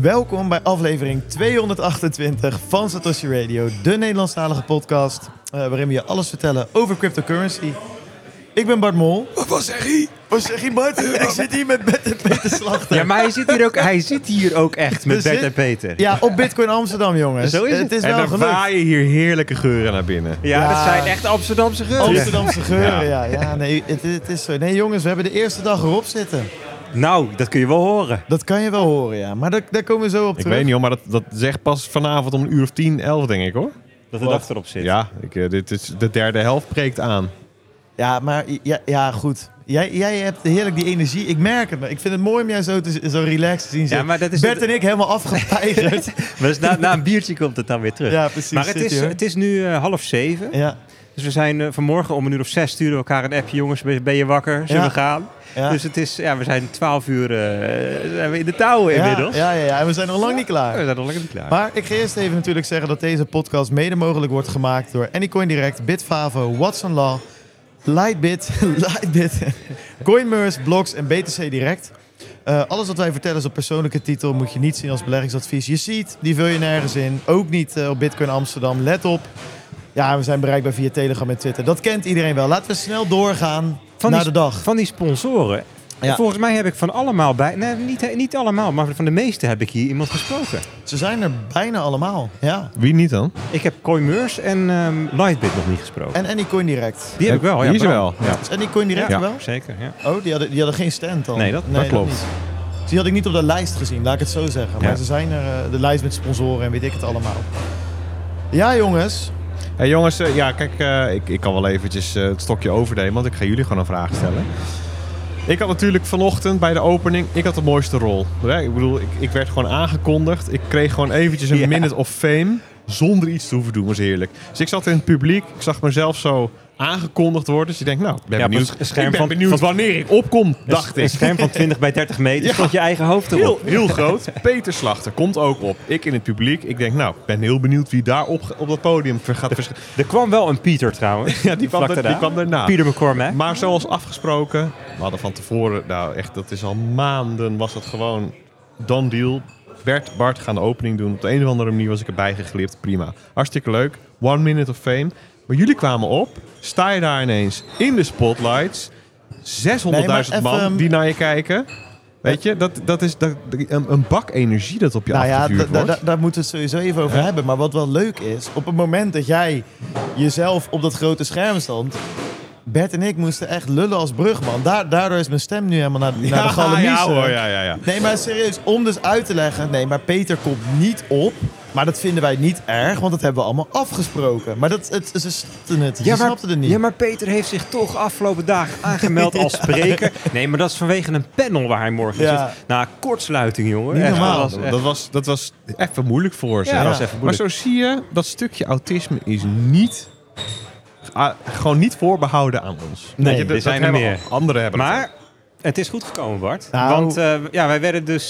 Welkom bij aflevering 228 van Satoshi Radio, de Nederlandstalige podcast waarin we je alles vertellen over cryptocurrency. Ik ben Bart Mol. Wat zeg je? Wat zeg je, Bart? Ik zit hier met Bert en Peter Slachter. Ja, maar hij zit hier ook echt met Bert en Peter. Ja, op Bitcoin Amsterdam, jongens. Zo is het. Is en wel dan waaien hier heerlijke geuren naar binnen. Ja, dat zijn echt Amsterdamse geuren. Amsterdamse geuren, ja. Ja, nee, het is zo. Nee, jongens, we hebben de eerste dag erop zitten. Nou, dat kun je wel horen. Dat kan je wel horen, ja. Maar daar komen we zo op terug. Ik weet niet, hoor, maar dat zegt pas vanavond om 10:11, denk ik, hoor. Dat de dag erop zit. Ja, dit is de derde helft breekt aan. Ja, maar ja, goed. Jij hebt heerlijk die energie. Ik merk het. Ik vind het mooi om jij zo relaxed te zien. Ja, maar dat is Bert en ik helemaal afgepeigerd. Maar dus na een biertje komt het dan weer terug. Ja, precies. Maar het is nu 6:30. Ja. Dus we zijn vanmorgen om 6:00 sturen we elkaar een appje. Jongens, ben je wakker? Zullen we gaan? Ja. Dus het is, we zijn 12:00 zijn we in de touwen inmiddels. Ja, en we zijn nog lang niet klaar. We zijn nog lang niet klaar. Maar ik ga eerst even natuurlijk zeggen dat deze podcast mede mogelijk wordt gemaakt door AnyCoin Direct, Bitfavo, Watson Law, Lightbit, CoinMeurs, Blocks en BTC Direct. Alles wat wij vertellen is op persoonlijke titel. Moet je niet zien als beleggingsadvies. Je ziet, die vul je nergens in. Ook niet op Bitcoin Amsterdam. Let op. Ja, we zijn bereikbaar via Telegram en Twitter. Dat kent iedereen wel. Laten we snel doorgaan naar de dag. Van die sponsoren. Ja. Volgens mij heb ik van allemaal niet allemaal, maar van de meeste heb ik hier iemand gesproken. Ze zijn er bijna allemaal, ja. Wie niet dan? Ik heb CoinMeurs en Lightbit nog niet gesproken. En AnyCoin Direct. Die heb ik wel, ja. Die is er wel. Ja. Is AnyCoin Direct wel? Zeker, ja. Oh, die hadden geen stand dan? Nee, dat klopt. Dus die had ik niet op de lijst gezien, laat ik het zo zeggen. Maar ze zijn er, de lijst met sponsoren en weet ik het allemaal. Ja, jongens. Hey, jongens, ik kan wel eventjes het stokje overnemen, want ik ga jullie gewoon een vraag stellen. Ik had natuurlijk vanochtend bij de opening, ik had de mooiste rol. Ik bedoel, ik werd gewoon aangekondigd. Ik kreeg gewoon eventjes een minute of fame zonder iets te hoeven doen. Was heerlijk. Dus ik zat in het publiek, ik zag mezelf zo aangekondigd worden. Dus ik denk, nou, ik ben benieuwd. Ik ben benieuwd wanneer ik opkom, dacht ik. Een scherm van 20 bij 30 meter stond je eigen hoofd erop. Heel groot. Peter Slachter komt ook op. Ik in het publiek. Ik denk, nou, ik ben heel benieuwd wie daar op dat podium gaat verschijnen. Er kwam wel een Pieter trouwens. Ja, die kwam daarna. Peter McCormack. Maar zoals afgesproken, we hadden van tevoren, nou echt, dat is al maanden, was dat gewoon done deal. Bart gaan de opening doen. Op de een of andere manier was ik erbij geglipt. Prima. Hartstikke leuk. 1 minute of fame. Maar jullie kwamen op, sta je daar ineens in de spotlights, 600.000 man die naar je kijken. Weet je, dat is een bak energie dat op je afgevuurd wordt. Daar moeten we het sowieso even over hebben. Maar wat wel leuk is, op het moment dat jij jezelf op dat grote scherm stond, Bert en ik moesten echt lullen als brugman. Daardoor is mijn stem nu helemaal naar de galamise. Ja, hoor, ja. Nee, maar serieus, om dus uit te leggen, nee, maar Peter komt niet op. Maar dat vinden wij niet erg, want dat hebben we allemaal afgesproken. Maar ze snapten het. Ze snapten het niet. Ja, maar Peter heeft zich toch afgelopen dagen aangemeld als spreker. Nee, maar dat is vanwege een panel waar hij morgen zit. Nou, kortsluiting, jongen. Niet echt, normaal. Dat was even moeilijk voor ze. Ja, dat was even moeilijk. Maar zo zie je, dat stukje autisme is niet... gewoon niet voorbehouden aan ons. Nee, er zijn er meer. Anderen hebben maar... het. Het is goed gekomen, Bart. Nou, want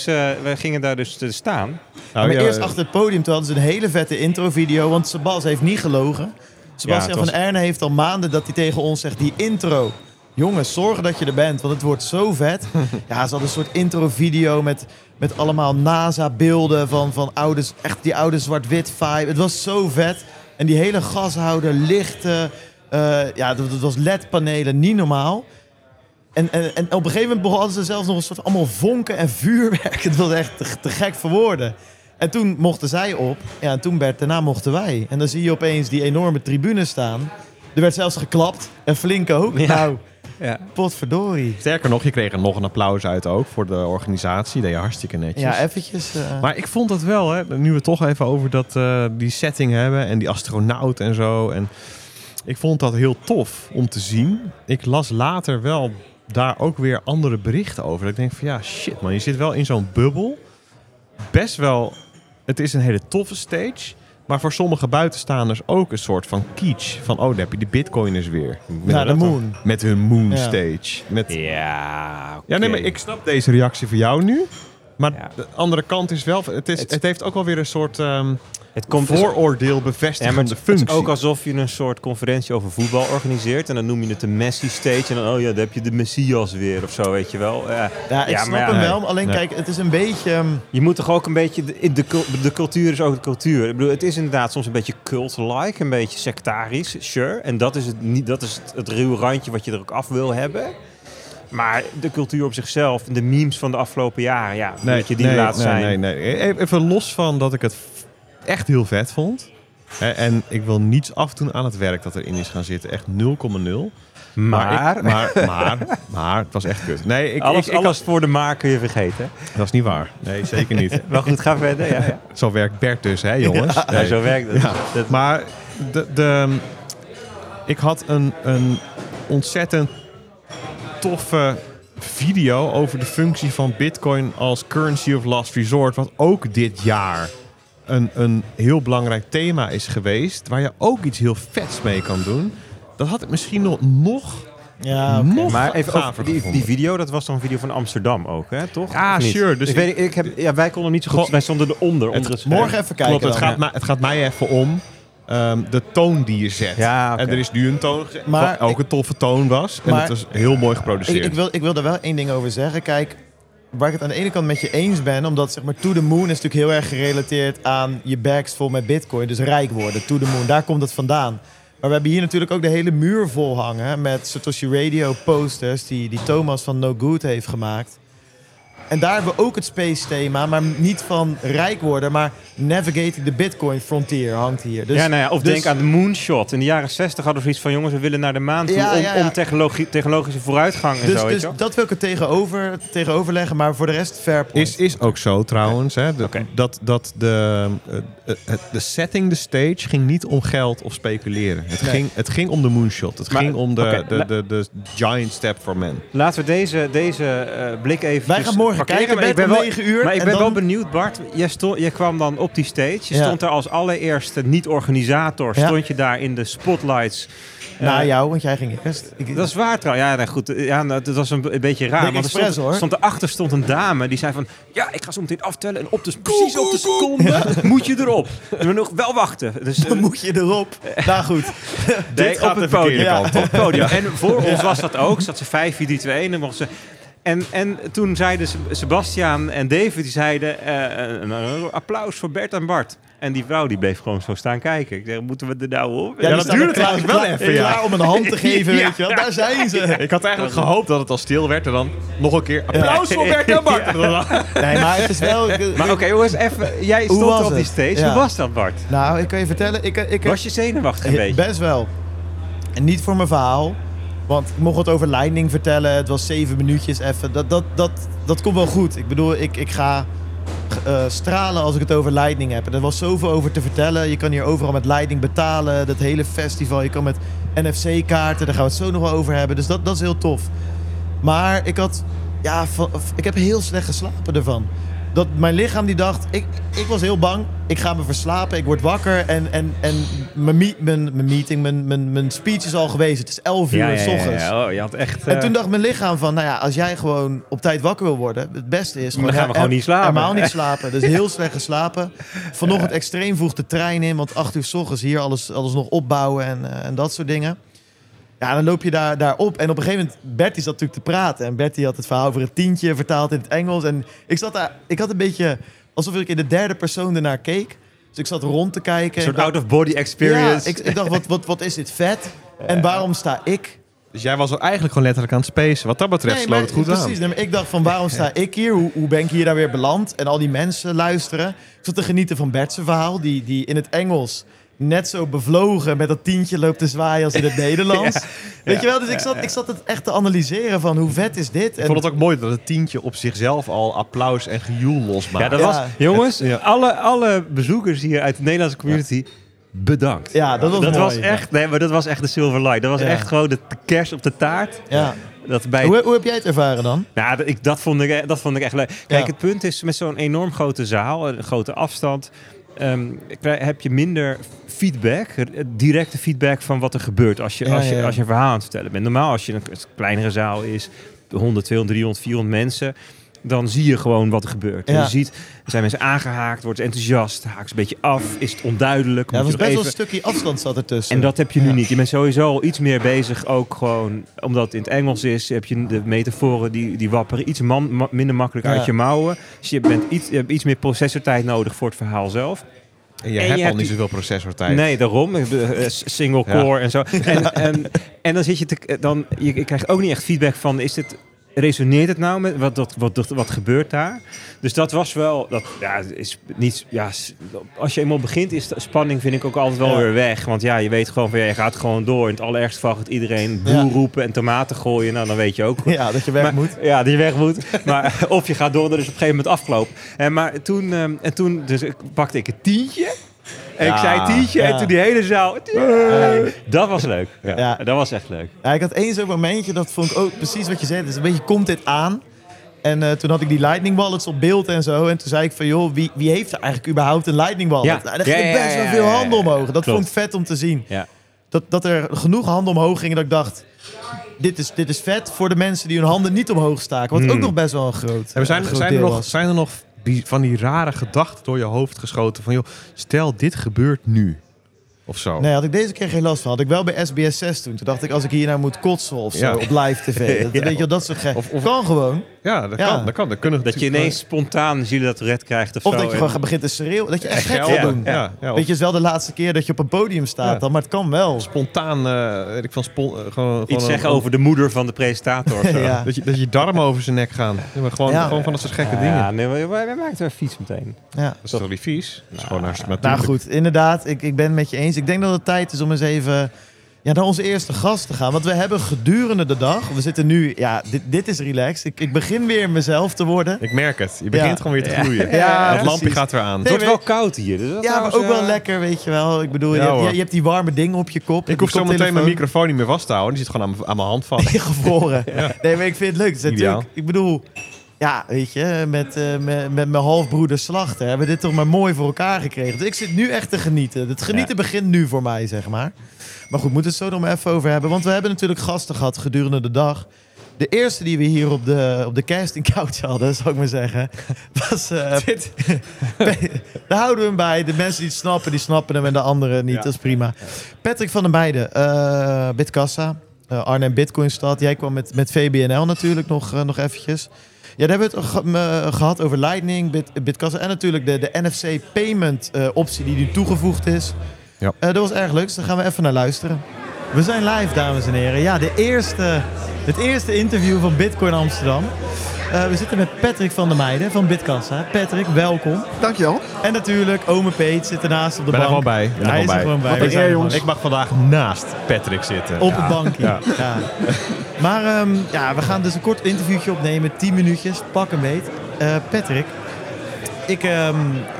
wij gingen daar dus te staan. Eerst achter het podium toen hadden ze een hele vette introvideo. Want Sebastiaan heeft niet gelogen. Sebastiaan van Erne heeft al maanden dat hij tegen ons zegt... die intro, jongens, zorg dat je er bent. Want het wordt zo vet. Ja, ze hadden een soort introvideo met allemaal NASA-beelden van ouders. Echt die oude zwart-wit vibe. Het was zo vet. En die hele gashouder, lichten. Dat was LED-panelen, niet normaal. En op een gegeven moment begonnen ze zelfs nog een soort allemaal vonken en vuurwerk. Het was echt te gek voor woorden. En toen mochten zij op. Ja, en toen daarna mochten wij. En dan zie je opeens die enorme tribune staan. Er werd zelfs geklapt. En flink ook. Ja. Nou, potverdorie. Sterker nog, je kreeg er nog een applaus uit ook voor de organisatie. Dat deed je hartstikke netjes. Ja, eventjes. Maar ik vond dat wel, hè. Nu we toch even over die setting hebben. En die astronaut en zo. En ik vond dat heel tof om te zien. Ik las later wel... daar ook weer andere berichten over. Dat ik denk van shit man, je zit wel in zo'n bubbel. Best wel, het is een hele toffe stage. Maar voor sommige buitenstaanders ook een soort van kitsch. Van daar heb je de bitcoiners weer. Naar de moon. Met hun moon stage. Ja, okay. Ja, nee, maar ik snap deze reactie van jou nu. Maar de andere kant is wel... Het heeft ook wel weer een soort... Het komt vooroordeel bevestigende functie. Het is ook alsof je een soort conferentie over voetbal organiseert. En dan noem je het de Messi Stage. En dan, daar heb je de Messias weer of zo, weet je wel. Ik snap hem wel. Alleen kijk, het is een beetje... Je moet toch ook een beetje... De cultuur is ook de cultuur. Ik bedoel, het is inderdaad soms een beetje cult-like. Een beetje sectarisch, sure. En dat is het ruwe randje wat je er ook af wil hebben. Maar de cultuur op zichzelf, de memes van de afgelopen jaren... Nee, laat zijn. Nee. Even los van dat ik het... echt heel vet vond. En ik wil niets afdoen aan het werk dat erin is gaan zitten. Echt 0,0. Maar het was echt kut. Nee, alles voor de maar kun je vergeten. Dat is niet waar. Nee, zeker niet. Maar goed, ga verder. Ja. Zo werkt Bert dus, hè jongens? Ja, nee. Zo werkt het. Ja. Maar ik had een ontzettend toffe video over de functie van Bitcoin als currency of last resort. Wat ook dit jaar... Een heel belangrijk thema is geweest... waar je ook iets heel vets mee kan doen. Dat had ik misschien nog maar even over die video, dat was dan een video van Amsterdam ook, hè? Toch? Ja, sure. Dus wij konden niet zo goed... Wij stonden eronder. Morgen even kijken. Klopt, het gaat mij even om... de toon die je zet. Ja, okay. En er is nu een toon gezet, wat ook een toffe toon was. En het was heel mooi geproduceerd. Ik wil daar wel één ding over zeggen. Kijk... Waar ik het aan de ene kant met je eens ben... omdat zeg maar To The Moon is natuurlijk heel erg gerelateerd aan... je bags vol met bitcoin, dus rijk worden. To The Moon, daar komt het vandaan. Maar we hebben hier natuurlijk ook de hele muur vol hangen... met Satoshi Radio posters die Thomas van No Good heeft gemaakt. En daar hebben we ook het space thema... maar niet van rijk worden... maar navigating the bitcoin frontier hangt hier. Dus, of denk aan de moonshot. In de jaren 60 hadden we zoiets van... jongens, we willen naar de maan toe... om technologische vooruitgang en zo. Dus dat wil ik er tegenoverleggen... maar voor de rest fair point. Is ook zo trouwens. Hè, de setting, de stage... ging niet om geld of speculeren. Het ging om de moonshot. Het ging om de giant step for men. Laten we deze blik even... Wij gaan morgen kijken, ik ben wel 9 uur. Maar ik ben wel benieuwd, Bart. Jij kwam dan op die stage. Je stond daar als allereerste niet-organisator. Ja. Stond je daar in de spotlights. Na jou, want jij ging eerst. Dat is waar trouwens. Ja, nou goed. Ja, dat was een beetje raar. Want daarachter stond een dame die zei van... Ja, ik ga zo meteen aftellen. En precies op de seconde moet je erop. En we nog wel wachten. Dus, dan moet je erop. Nou goed. Dit gaat op het podium. En voor ons was dat ook. Zat ze 5, 4, 3, 2, 1. En mocht ze... En toen zeiden Sebastiaan en David, die zeiden... applaus voor Bert en Bart. En die vrouw die bleef gewoon zo staan kijken. Ik zeg, moeten we er nou op? Ja, dat duurde trouwens wel even. Ja, om een hand te geven, weet je wel. Daar zijn ze. Ik had eigenlijk gehoopt dat het al stil werd. En dan nog een keer applaus voor Bert en Bart. Nee, maar het is wel... Maar oké, jongens, even... Jij stond op die stage. Ja. Hoe was dat, Bart? Nou, ik kan je vertellen... Was je zenuwachtig een beetje? Best wel. En niet voor mijn verhaal. Want ik mocht wat over Lightning vertellen. Het was 7 minuutjes even. Dat komt wel goed. Ik bedoel, ik ga stralen als ik het over Lightning heb. En er was zoveel over te vertellen. Je kan hier overal met Lightning betalen. Dat hele festival. Je kan met NFC-kaarten. Daar gaan we het zo nog wel over hebben. Dus dat is heel tof. Maar ik heb heel slecht geslapen ervan. Dat mijn lichaam die dacht... Ik was heel bang. Ik ga me verslapen. Ik word wakker. En mijn speech is al geweest. Het is 11 uur 's ochtends. Ja. Oh, je had echt, En toen dacht mijn lichaam van... Nou ja, als jij gewoon op tijd wakker wil worden... Het beste is... Dan gaan we gewoon niet slapen. Helemaal niet slapen. Dus heel slecht geslapen. Vanochtend extreem vroeg de trein in. Want 8 uur 's ochtends hier alles nog opbouwen. En dat soort dingen. Ja, dan loop je daar op. En op een gegeven moment, Bertie zat natuurlijk te praten. En Bertie had het verhaal over het tientje vertaald in het Engels. En ik zat daar, ik had een beetje... alsof ik in de derde persoon ernaar keek. Dus ik zat rond te kijken. Een soort out-of-body experience. Ja, ik dacht, wat is dit vet? En waarom sta ik? Dus jij was er eigenlijk gewoon letterlijk aan het spacen. Wat dat betreft sloot het goed precies, aan. Precies, ik dacht van waarom sta ik hier? Hoe ben ik hier daar weer beland? En al die mensen luisteren. Ik zat te genieten van Bert's verhaal. Die in het Engels... net zo bevlogen met dat tientje loopt te zwaaien als in het Nederlands. Weet je wel, dus ik zat het echt te analyseren van hoe vet is dit. Ik vond het ook mooi dat het tientje op zichzelf al applaus en gejoel losmaakt. Ja, dat was... Jongens, alle bezoekers hier uit de Nederlandse community... Ja. Bedankt. Ja, dat was echt... Nee, maar dat was echt de silver light. Dat was echt gewoon de kerst op de taart. Ja. Hoe heb jij het ervaren dan? Nou, dat vond ik echt leuk. Kijk, het punt is met zo'n enorm grote zaal, een grote afstand... heb je minder feedback, directe feedback van wat er gebeurt als je een verhaal aan het vertellen bent. Normaal als je een kleinere zaal is, 100, 200, 300, 400 mensen, dan zie je gewoon wat er gebeurt. Ja. Je ziet, er zijn mensen aangehaakt, wordt enthousiast, haakt een beetje af, is het onduidelijk. Ja, dat was best wel een stukje afstand zat ertussen. En dat heb je nu niet. Je bent sowieso al iets meer bezig, ook gewoon omdat het in het Engels is, heb je de metaforen die wapperen iets minder makkelijk uit je mouwen. Dus je hebt iets meer processortijd nodig voor het verhaal zelf. En je hebt al niet zoveel processortijd. Nee, daarom. Single core en zo. En dan zit je je krijgt ook niet echt feedback van, is dit, resoneert het nou met wat gebeurt daar? Dus dat was wel, als je eenmaal begint is de spanning vind ik ook altijd wel weer weg. Want je weet gewoon van, je gaat gewoon door. In het allerergste geval gaat iedereen boel roepen en tomaten gooien. Nou, dan weet je ook. Ja, dat je weg moet. Ja, dat je weg moet. Maar, of je gaat door, dat is op een gegeven moment afgelopen. Maar toen pakte ik het tientje. En ik zei 10 en toen die hele zaal... Dat was leuk. Ja, dat was echt leuk. Ja, ik had één zo'n momentje, dat vond ik ook precies wat je zei. Dus een beetje komt dit aan. En toen had ik die lightning wallets op beeld en zo. En toen zei ik van, joh, wie heeft er eigenlijk überhaupt een lightning wallet? Ja. Nou, daar ging best wel veel handen omhoog. Dat vond ik vet om te zien. Ja. Dat er genoeg handen omhoog gingen dat ik dacht... Dit is vet voor de mensen die hun handen niet omhoog staken. Wat ook nog best wel een groot zijn er nog... van die rare gedachten door je hoofd geschoten van, joh, stel dit gebeurt nu of zo. Nee, had ik deze keer geen last van. Had ik wel bij SBS6 toen. Toen dacht ik, als ik hier nou moet kotsen of zo op live tv. Dat, weet je, dat soort gek. Of kan gewoon. Ja, dat kan. Dat je ineens spontaan ziel dat red krijgt of zo. Of dat je gewoon gaat beginnen te schreeuwen. Dat je echt gek wil doen. Ja, weet je, is wel de laatste keer dat je op een podium staat dan, maar het kan wel. Spontaan, weet ik van... Iets zeggen over de moeder van de presentator. Of zo. Dat je darmen over zijn nek gaan. Maar gewoon van dat soort gekke dingen. Ja, nee, wij maakten wel vies meteen. Ja. Dat is toch niet vies? Dat is gewoon hartstikke natuurlijk. Nou goed, inderdaad. Ik ben het met je eens. Ik denk dat het tijd is om eens even... naar onze eerste gast te gaan. Want we hebben gedurende de dag... We zitten nu... Ja, dit is relaxed. Ik begin weer mezelf te worden. Ik merk het. Je begint gewoon weer te groeien. Ja, het lampje gaat weer aan. Het wordt wel koud hier. Dus dat maar ook wel lekker, weet je wel. Ik bedoel, je hebt die warme dingen op je kop. Ik hoef zo meteen mijn microfoon niet meer vast te houden. Die zit gewoon aan mijn hand vast. Gevroren. Ja. Nee, maar ik vind het leuk. Het is natuurlijk, ik bedoel... Ja, weet je, met mijn halfbroeder Slachter hebben we dit toch maar mooi voor elkaar gekregen. Dus ik zit nu echt te genieten. Het genieten begint nu voor mij, zeg maar. Maar goed, moeten we het zo nog maar even over hebben. Want we hebben natuurlijk gasten gehad gedurende de dag. De eerste die we hier op de casting couch hadden, zou ik maar zeggen, was... Daar houden we hem bij. De mensen die het snappen, die snappen hem. En de anderen niet, dat is prima. Patrick van der Meijden, Bitkassa, Arnhem Bitcoinstad. Jij kwam met VBNL natuurlijk nog eventjes. Ja, daar hebben we het gehad over Lightning, Bitkassa en natuurlijk de NFC payment optie die nu toegevoegd is. Ja. Dat was erg leuk, dus daar gaan we even naar luisteren. We zijn live, dames en heren. Ja, het eerste interview van Bitcoin Amsterdam. We zitten met Patrick van der Meijden van Bitkassa. Patrick, welkom. Dankjewel. En natuurlijk ome Peet zit ernaast op de bank. Hij is er gewoon bij. Wat een jongens. Ik mag vandaag naast Patrick zitten. Op het bankje. Ja. Maar we gaan dus een kort interviewtje opnemen. 10 minuutjes, pak een beet. Patrick, ik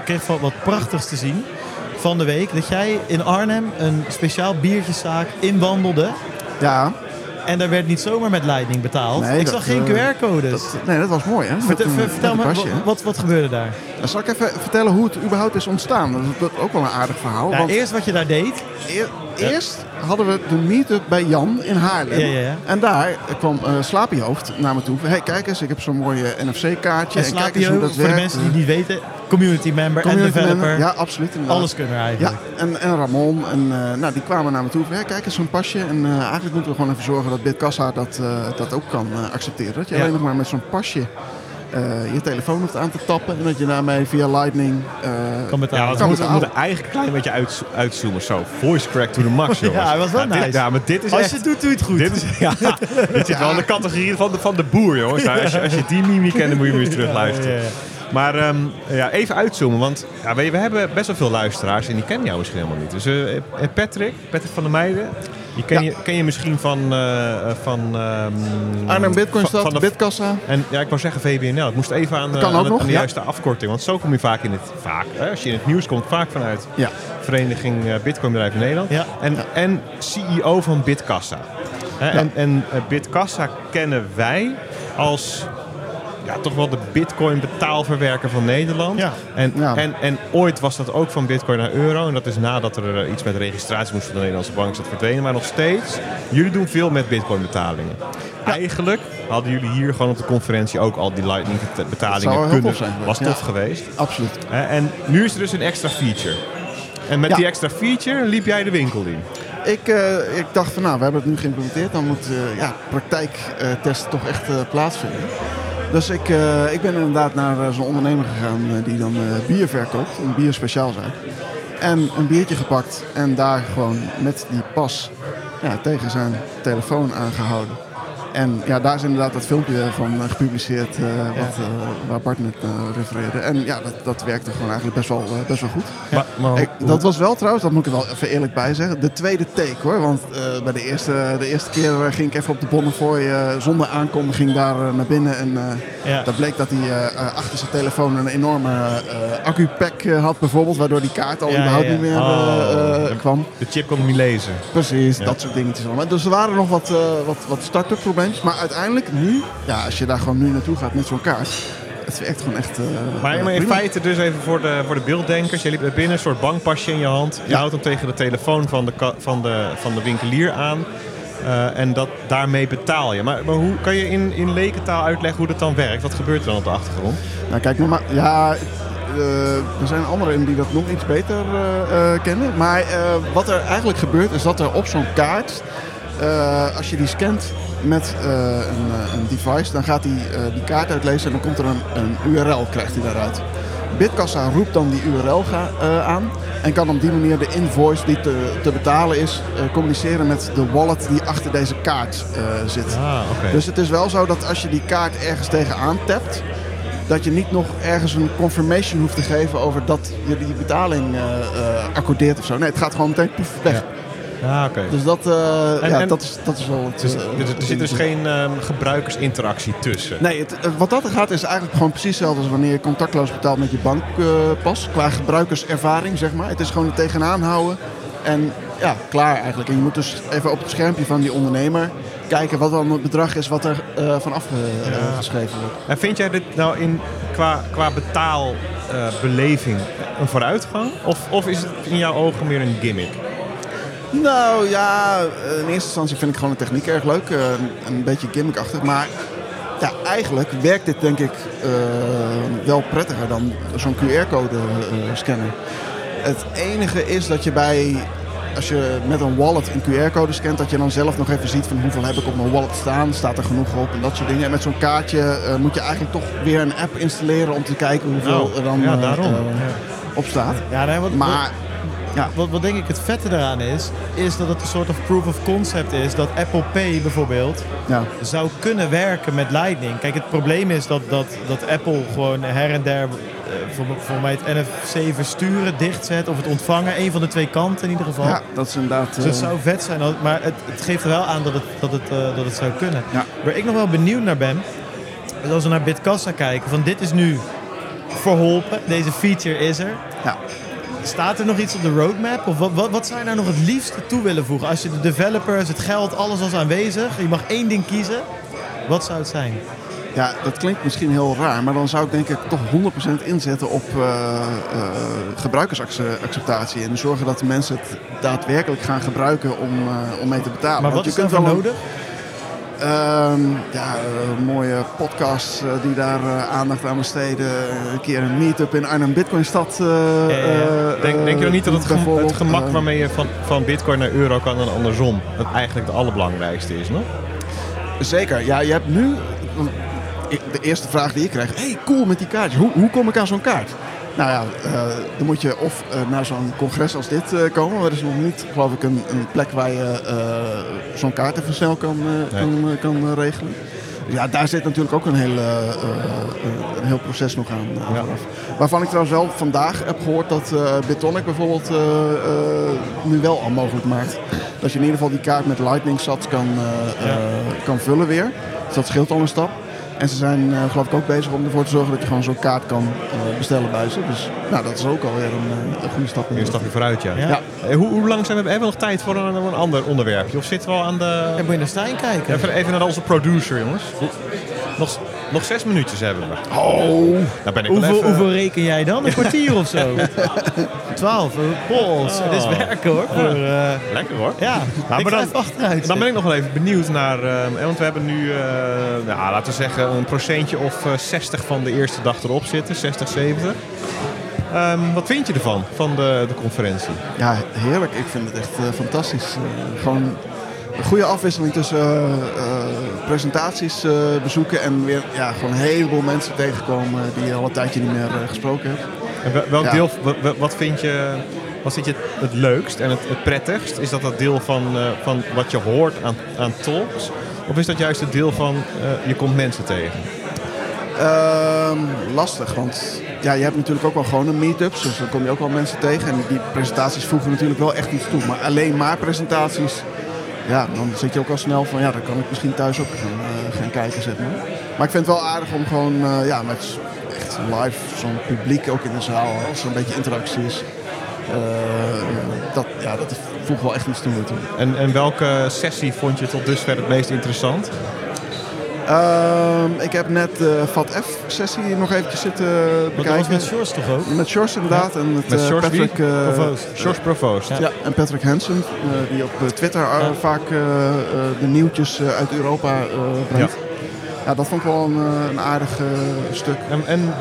kreeg wat prachtigs te zien van de week. Dat jij in Arnhem een speciaal biertjeszaak inwandelde. Ja. En daar werd niet zomaar met Lightning betaald. Nee, ik zag geen QR-codes. Dat was mooi, hè? Vertel me, wat gebeurde daar? Dan zal ik even vertellen hoe het überhaupt is ontstaan. Dat is ook wel een aardig verhaal. Nou, want eerst wat je daar deed. Eerst hadden we de meet-up bij Jan in Haarlem. Ja. En daar kwam Slaapiehoofd naar me toe. Hey, kijk eens, ik heb zo'n mooie NFC-kaartje. En Slaapiehoofd, kijk eens hoe dat voor werkt. De mensen die het niet weten, community member en developer. Ja, absoluut. Inderdaad. Alles kunnen we eigenlijk. Ja, en Ramon. En, die kwamen naar me toe. Hey, kijk eens, zo'n pasje. En eigenlijk moeten we gewoon even zorgen dat Bitkassa dat ook kan accepteren. Dat je alleen nog maar met zo'n pasje... je telefoon hoeft aan te tappen en dat je daarmee via Lightning kan betalen. We moeten eigenlijk een klein beetje uitzoomen. Zo, voice crack to the max, jongens. Ja, dat was wel nice. Als je het doet, doe je het goed. Dit zit wel in de categorie van de boer, jongens. Ja. Als je die mimiek kent, dan moet je weer terugluisteren. Ja. Maar even uitzoomen, want we hebben best wel veel luisteraars en die kennen jou misschien helemaal niet. Dus Patrick van der Meijden... Ken je misschien van Arnhem Bitcoinstad, Bitkassa. En ik wou zeggen VBNL. Ik moest even aan de juiste afkorting. Want zo kom je vaak in het... als je in het nieuws komt, vaak vanuit Vereniging Bitcoinbedrijf in Nederland. Ja. En CEO van Bitkassa. En Bitkassa kennen wij als... ja, toch wel de bitcoin betaalverwerker van Nederland. Ja. En ooit was dat ook van bitcoin naar euro. En dat is nadat er iets met registratie moest van de Nederlandse bank is dat verdwenen. Maar nog steeds, jullie doen veel met bitcoin betalingen. Ja. Eigenlijk hadden jullie hier gewoon op de conferentie ook al die lightning betalingen kunnen. Was tof geweest. Absoluut. En nu is er dus een extra feature. En met die extra feature liep jij de winkel in. Ik dacht van we hebben het nu geïmplementeerd. Dan moet praktijktest toch echt plaatsvinden. Dus ik ben inderdaad naar zo'n ondernemer gegaan die dan bier verkoopt. Een bier speciaal zijn. En een biertje gepakt en daar gewoon met die pas tegen zijn telefoon aangehouden. En daar is inderdaad dat filmpje van gepubliceerd waar Bart net refereerde. En dat werkte gewoon eigenlijk best wel goed. Ja. Maar dat was wel trouwens, dat moet ik er wel even eerlijk bij zeggen, de tweede take hoor. Want bij de eerste keer ging ik even op de Bonnefoy zonder aankondiging daar naar binnen. En daar bleek dat hij achter zijn telefoon een enorme accupack had bijvoorbeeld. Waardoor die kaart al überhaupt niet meer kwam. De chip kon hem niet lezen. Precies, dat soort dingetjes allemaal. Dus er waren nog wat start-up problemen. Maar uiteindelijk nu, als je daar gewoon nu naartoe gaat met zo'n kaart. Het werkt gewoon echt... maar in feite dus even voor de beelddenkers. Je liep naar binnen, een soort bankpasje in je hand. Je houdt hem tegen de telefoon van de winkelier aan. En daarmee betaal je. Maar hoe kan je in lekentaal uitleggen hoe dat dan werkt? Wat gebeurt er dan op de achtergrond? Nou kijk, maar, er zijn anderen die dat nog iets beter kennen. Maar wat er eigenlijk gebeurt is dat er op zo'n kaart... als je die scant met een device, dan gaat hij die kaart uitlezen en dan komt er een URL, krijgt hij daaruit. Bitkassa roept dan die URL aan en kan op die manier de invoice die te betalen is communiceren met de wallet die achter deze kaart zit. Ah, okay. Dus het is wel zo dat als je die kaart ergens tegenaan tapt, dat je niet nog ergens een confirmation hoeft te geven over dat je die betaling accordeert of zo. Nee, het gaat gewoon meteen poef weg. Ja. Ja, oké. Okay. Dus dat is wel het... er zit dus geen gebruikersinteractie tussen? Nee, wat dat gaat is eigenlijk gewoon precies hetzelfde als wanneer je contactloos betaalt met je bankpas. Qua gebruikerservaring, zeg maar. Het is gewoon er tegenaan houden en klaar eigenlijk. En je moet dus even op het schermpje van die ondernemer kijken wat dan het bedrag is wat er van afgeschreven wordt. En vind jij dit nou qua betaalbeleving een vooruitgang? Of is het in jouw ogen meer een gimmick? Nou ja, in eerste instantie vind ik gewoon de techniek erg leuk. Een beetje gimmickachtig. Maar eigenlijk werkt dit denk ik wel prettiger dan zo'n QR-code scannen. Het enige is dat je als je met een wallet een QR-code scant, dat je dan zelf nog even ziet van hoeveel heb ik op mijn wallet staan. Staat er genoeg op en dat soort dingen. En met zo'n kaartje moet je eigenlijk toch weer een app installeren om te kijken hoeveel er dan op staat. Ja, nee, maar... Ja. Wat denk ik het vette daaraan is dat het een soort of proof of concept is dat Apple Pay bijvoorbeeld zou kunnen werken met Lightning. Kijk, het probleem is dat Apple gewoon her en der voor mij het NFC versturen, dichtzet of het ontvangen. Een van de twee kanten in ieder geval. Ja, dat is inderdaad... Dus het zou vet zijn, maar het geeft er wel aan dat het zou kunnen. Ja. Waar ik nog wel benieuwd naar ben, is als we naar Bitkassa kijken, van dit is nu verholpen, deze feature is er. Ja. Staat er nog iets op de roadmap? Of wat zou je nou nog het liefst toe willen voegen? Als je de developers, het geld, alles was aanwezig. Je mag één ding kiezen. Wat zou het zijn? Ja, dat klinkt misschien heel raar. Maar dan zou ik denk ik toch 100% inzetten op gebruikersacceptatie. En zorgen dat de mensen het daadwerkelijk gaan gebruiken om mee te betalen. Maar wat is daarvoor nodig? Mooie podcasts die daar aandacht aan besteden. Een keer een meet-up in Arnhem Bitcoinstad. Denk je dan niet dat het gemak waarmee je van bitcoin naar euro kan en andersom... dat eigenlijk het allerbelangrijkste is, no? Zeker. Ja, je hebt nu... De eerste vraag die ik krijg... Hey, cool met die kaartjes. Hoe kom ik aan zo'n kaart? Nou ja, dan moet je of naar zo'n congres als dit komen. Er is nog niet, geloof ik, een plek waar je zo'n kaart even snel kan regelen. Ja, daar zit natuurlijk ook een heel proces nog aan vooraf. Waarvan ik trouwens wel vandaag heb gehoord dat Bitonic bijvoorbeeld nu wel al mogelijk maakt. Dat je in ieder geval die kaart met Lightning Sats kan vullen weer. Dus dat scheelt al een stap. En ze zijn geloof ik ook bezig om ervoor te zorgen dat je gewoon zo'n kaart kan bestellen bij ze. Dus dat is ook alweer een goede stap. Een stapje vooruit, ja. Hoe lang zijn we? Hebben we nog tijd voor een ander onderwerpje? Of zitten we al aan de... Moet je naar Stijn kijken? Even naar onze producer, jongens. Nog... Nog 6 minuutjes hebben we. Oh. Nou ben ik hoeveel reken jij dan? Een kwartier of zo? 12. Pols. Het is werken hoor. Ja. Lekker hoor. Ja. Nou, maar dan ben ik nog wel even benieuwd naar... want we hebben nu, nou, laten we zeggen, een procentje of 60 van de eerste dag erop zitten. 60, 70. Wat vind je ervan, van de conferentie? Ja, heerlijk. Ik vind het echt fantastisch. Gewoon een goede afwisseling tussen presentaties bezoeken en weer gewoon een heleboel mensen tegenkomen die je al een tijdje niet meer gesproken hebt. En welk deel, wat vind je, wat vind je het leukst en het prettigst? Is dat dat deel van wat je hoort aan talks? Of is dat juist het deel van je komt mensen tegen? Lastig, want je hebt natuurlijk ook wel gewoon een meetups, dus dan kom je ook wel mensen tegen. En die presentaties voegen natuurlijk wel echt iets toe. Maar alleen maar presentaties, dan zit je ook al snel van, dan kan ik misschien thuis ook gaan kijken, zeg maar. Maar ik vind het wel aardig om gewoon, met echt live zo'n publiek ook in de zaal, als er een beetje interactie is. Dat voegt wel echt iets toe. En welke sessie vond je tot dusver het meest interessant? Ik heb net de FATF-sessie nog eventjes zitten bekijken. Dat was met Sjors toch ook? Met Sjors inderdaad. Ja. En met Sjors Patrick, Sjors Provoost. Ja. En Patrick Hansen, die op Twitter vaak de nieuwtjes uit Europa brengt. Ja. Ja, dat vond ik wel een aardig stuk. En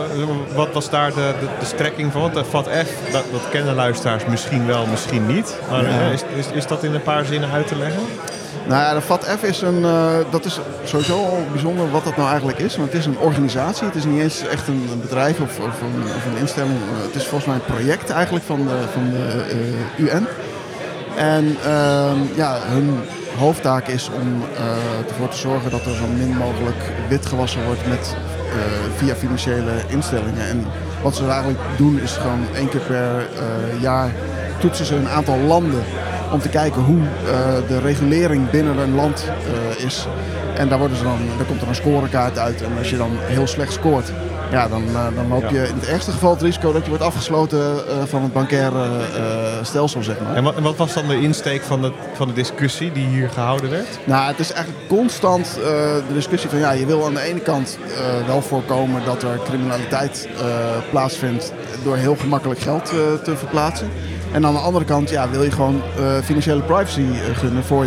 wat was daar de strekking van? Want de FATF, dat kennen luisteraars misschien wel, misschien niet. Maar is dat in een paar zinnen uit te leggen? Nou ja, de FATF is dat is sowieso al bijzonder wat dat nou eigenlijk is. Want het is een organisatie, het is niet eens echt een bedrijf of een instelling. Het is volgens mij een project eigenlijk van de UN. En hun hoofdtaak is om ervoor te zorgen dat er zo min mogelijk wit gewassen wordt via financiële instellingen. En wat ze eigenlijk doen is gewoon 1 keer per jaar toetsen ze een aantal landen. Om te kijken hoe de regulering binnen een land is. En daar komt er een scorekaart uit. En als je dan heel slecht scoort, dan loop je in het ergste geval het risico dat je wordt afgesloten van het bankaire stelsel, zeg maar. En wat was dan de insteek van de discussie die hier gehouden werd? Nou, het is eigenlijk constant de discussie van je wil aan de ene kant wel voorkomen dat er criminaliteit plaatsvindt door heel gemakkelijk geld te verplaatsen. En aan de andere kant wil je gewoon financiële privacy gunnen voor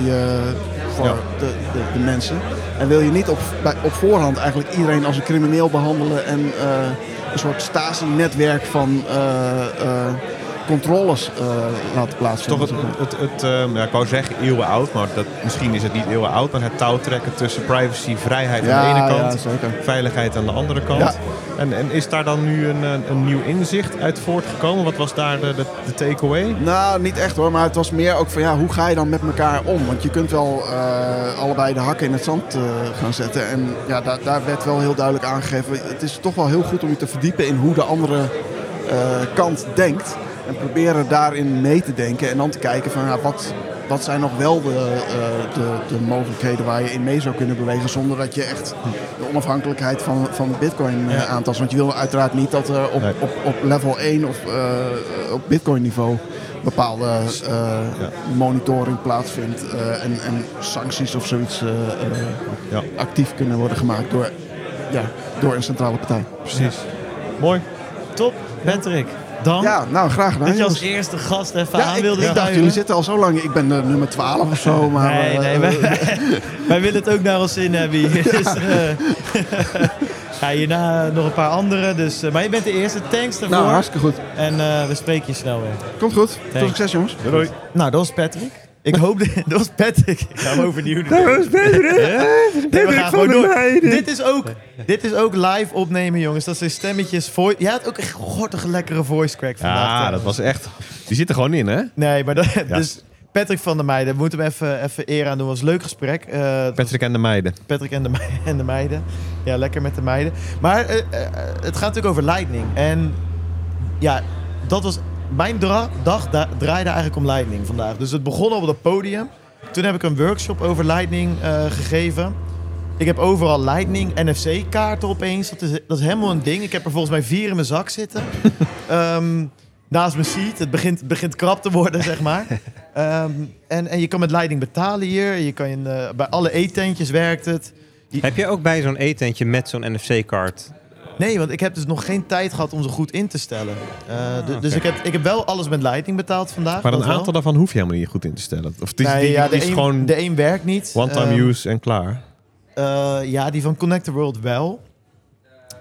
de mensen. En wil je niet op voorhand eigenlijk iedereen als een crimineel behandelen en een soort stasi-netwerk van controles laten plaatsvinden. Toch ik wou zeggen eeuwenoud, maar misschien is het niet eeuwenoud, maar het touwtrekken tussen privacy, vrijheid aan de ene kant, veiligheid aan de andere kant. Ja. En is daar dan nu een nieuw inzicht uit voortgekomen? Wat was daar de takeaway? Nou, niet echt hoor, maar het was meer ook van hoe ga je dan met elkaar om? Want je kunt wel allebei de hakken in het zand gaan zetten. En daar werd wel heel duidelijk aangegeven, het is toch wel heel goed om je te verdiepen in hoe de andere kant denkt. En proberen daarin mee te denken en dan te kijken van wat zijn nog wel de mogelijkheden waar je in mee zou kunnen bewegen zonder dat je echt de onafhankelijkheid van Bitcoin aantast. Want je wil uiteraard niet dat er op level 1 of op Bitcoin niveau bepaalde monitoring plaatsvindt en sancties of zoiets actief kunnen worden gemaakt door een centrale partij. Precies. Ja. Mooi. Top. Patrick. Dan? Ja, nou graag gedaan. Dat je als eerste gast even aan wilde Ik dacht, jullie zitten al zo lang. Ik ben nummer 12 of zo. Maar, wij willen het ook naar ons zin hebben hier. Dus, hierna nog een paar anderen. Dus, maar je bent de eerste. Thanks daarvoor. Nou, hartstikke goed. En we spreken je snel weer. Komt goed. Thanks. Tot succes jongens. Doei. Nou, dat was Patrick. Ik hoop dat was Patrick. Ik ga hem overnieuw doen. Dat was Patrick. Dit is ook live opnemen, jongens. Dat zijn stemmetjes. Je had ook echt gortige lekkere voice crack vandaag. Ja, dat was echt... Die zit er gewoon in, hè? Nee, maar dus Patrick van der Meijden. We moeten hem even eer aan doen. Was een leuk gesprek. Patrick en de meiden. Ja, lekker met de meiden. Maar het gaat natuurlijk over Lightning. En ja, dat was... Mijn dag draaide eigenlijk om Lightning vandaag. Dus het begon op dat podium. Toen heb ik een workshop over Lightning gegeven. Ik heb overal Lightning NFC-kaarten opeens. Dat is helemaal een ding. Ik heb er volgens mij 4 in mijn zak zitten. Naast mijn seat. Het begint krap te worden, zeg maar. En je kan met Lightning betalen hier. Je kan bij alle eetentjes werkt het. Heb je ook bij zo'n etentje met zo'n NFC-kaart? Nee, want ik heb dus nog geen tijd gehad om ze goed in te stellen. Dus ik heb wel alles met Lightning betaald vandaag. Maar een aantal daarvan hoef je helemaal niet goed in te stellen. Of het is, nee, die, ja, is een, gewoon... De een werkt niet. One-time use en klaar. Ja, die van Connect the World wel.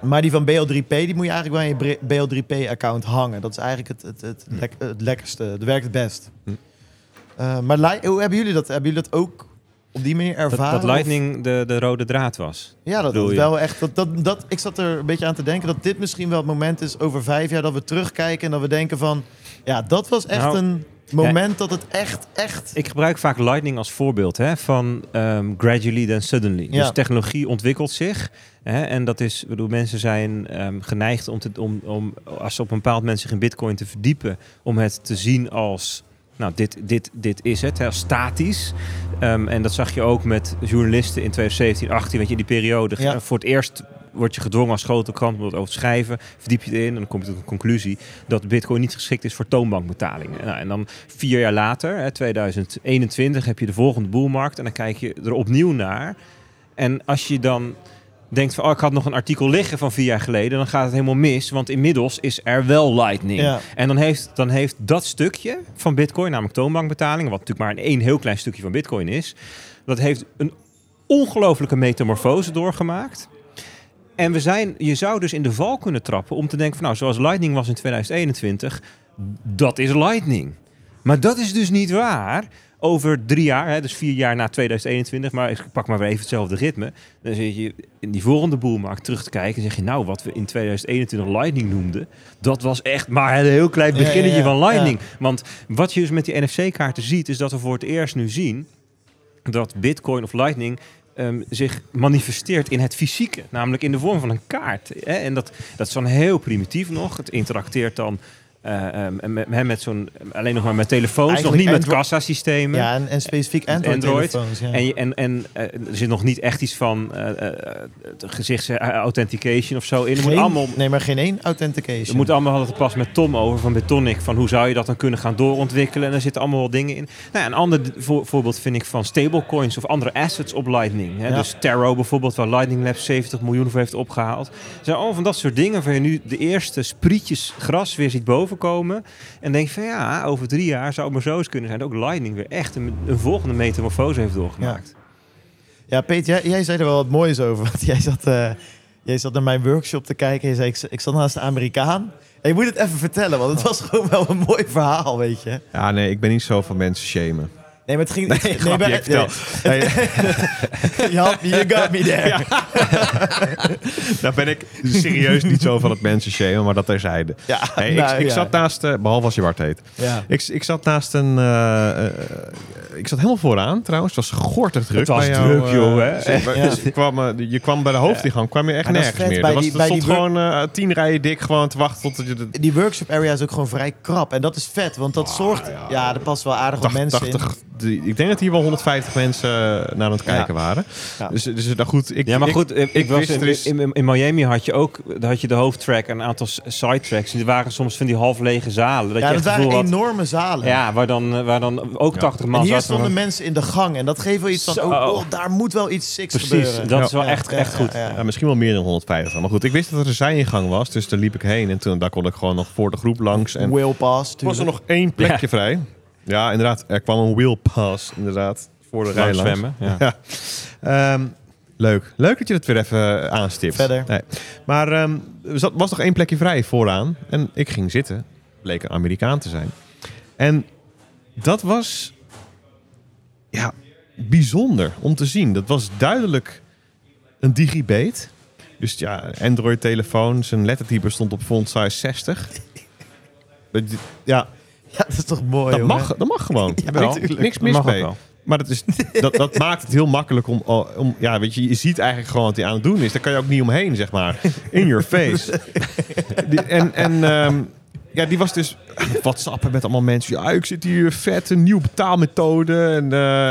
Maar die van BL3P, die moet je eigenlijk wel aan je BL3P-account hangen. Dat is eigenlijk het lekkerste. Dat werkt het best. Maar hebben jullie dat ook op die manier ervaren? Dat Lightning of... de rode draad was. Ja, dat is wel echt... Dat, ik zat er een beetje aan te denken dat dit misschien wel het moment is over 5 jaar... dat we terugkijken en dat we denken van... Ja, dat was echt een moment dat het echt... Ik gebruik vaak Lightning als voorbeeld van gradually then suddenly. Ja. Dus technologie ontwikkelt zich... En dat is, mensen zijn geneigd om als ze op een bepaald moment zich in Bitcoin te verdiepen, om het te zien als, nou, dit is het, als statisch. En dat zag je ook met journalisten in 2017, 18, weet je, die periode. Ja. Voor het eerst word je gedwongen als grote krant om dat over te schrijven. Verdiep je erin en dan kom je tot de conclusie dat Bitcoin niet geschikt is voor toonbankbetalingen. Nou, en dan 4 jaar later, 2021, heb je de volgende boelmarkt en dan kijk je er opnieuw naar. En als je dan denkt van, ik had nog een artikel liggen van 4 jaar geleden, dan gaat het helemaal mis, want inmiddels is er wel Lightning. Ja. En dan heeft dat stukje van Bitcoin, namelijk toonbankbetalingen, wat natuurlijk maar een heel klein stukje van Bitcoin is, dat heeft een ongelofelijke metamorfose doorgemaakt. En je zou dus in de val kunnen trappen om te denken van, zoals Lightning was in 2021, dat is Lightning. Maar dat is dus niet waar. Over 3 jaar, dus 4 jaar na 2021, maar ik pak maar weer even hetzelfde ritme. Dan zit je in die volgende boelmarkt terug te kijken en zeg je, wat we in 2021 Lightning noemden, dat was echt maar een heel klein beginnetje van Lightning. Ja. Want wat je dus met die NFC-kaarten ziet, is dat we voor het eerst nu zien dat Bitcoin of Lightning zich manifesteert in het fysieke. Namelijk in de vorm van een kaart. En dat is dan heel primitief nog. Het interacteert dan met zo'n, alleen nog maar met telefoons, eigenlijk nog niet met kassasystemen. Ja, en specifiek Android-telefoons. Ja. En er zit nog niet echt iets van gezichtsauthentication of zo in. Maar geen één authentication. Er moet allemaal hadden het pas met Tom over van Bitonic, van hoe zou je dat dan kunnen gaan doorontwikkelen? En er zitten allemaal wel dingen in. Nou, een ander voorbeeld vind ik van stablecoins of andere assets op Lightning. Hè? Ja. Dus Taro bijvoorbeeld, waar Lightning Labs 70 miljoen voor heeft opgehaald. Er zijn allemaal van dat soort dingen waar je nu de eerste sprietjes gras weer ziet boven komen en denk van over 3 jaar zou het maar zo eens kunnen zijn dat ook Lightning weer echt een volgende metamorfose heeft doorgemaakt. Ja, Peter, jij zei er wel wat moois over, want jij zat naar mijn workshop te kijken en je zei, ik zat naast de Amerikaan. En je moet het even vertellen, want het was gewoon wel een mooi verhaal, weet je. Ja, nee, ik ben niet zo van mensen shamen. Nee, maar het ging niet. Nee. You got me there. Ja. Nou ben ik serieus niet zo van het mensen shamen, maar dat terzijde. Ja, hey, ik zat naast, behalve als je Bart heet. Ja. Ik zat naast een... ik zat helemaal vooraan trouwens. Het was gortig druk. Het was bij jou, druk, joh. Dus je kwam bij de hoofdingang, kwam je echt nergens meer. Er stond gewoon 10 rijen dik gewoon te wachten tot je... Die workshop area is ook gewoon vrij krap. En dat is vet, want dat zorgt... Ja, er past wel aardig wat mensen in. Ik denk dat hier wel 150 mensen naar aan het kijken waren. Ja. Dus nou goed. In Miami had je de hoofdtrack en een aantal sidetracks. Die waren soms van die half lege zalen. Dat waren enorme zalen. Ja, waar dan ook 80 man zaten. Hier stonden mensen in de gang. En dat geeft wel iets van, daar moet wel iets sicks gebeuren. Precies, dat is wel echt goed. Ja. Ja, misschien wel meer dan 150. Maar goed, ik wist dat er een zijingang was. Dus daar liep ik heen. En toen daar kon ik gewoon nog voor de groep langs. En was er nog 1 plekje vrij. Ja, inderdaad. Er kwam een wheel pass, inderdaad. Voor de rij langs. Zwemmen, ja. Leuk. Leuk dat je dat weer even aanstipt. Verder. Nee. Maar er was nog 1 plekje vrij vooraan. En ik ging zitten. Bleek een Amerikaan te zijn. En dat was... Ja, bijzonder om te zien. Dat was duidelijk een digibet. Dus ja, Android-telefoon. Zijn lettertype stond op font size 60. Ja... Ja, dat is toch mooi, dat mag gewoon. Ja, wel, niks mis mee. Maar dat maakt het heel makkelijk om... Ja, weet je ziet eigenlijk gewoon wat hij aan het doen is. Daar kan je ook niet omheen, zeg maar. In your face. Die was dus... WhatsAppen met allemaal mensen. Ja, ik zit hier vet, een nieuwe betaalmethode.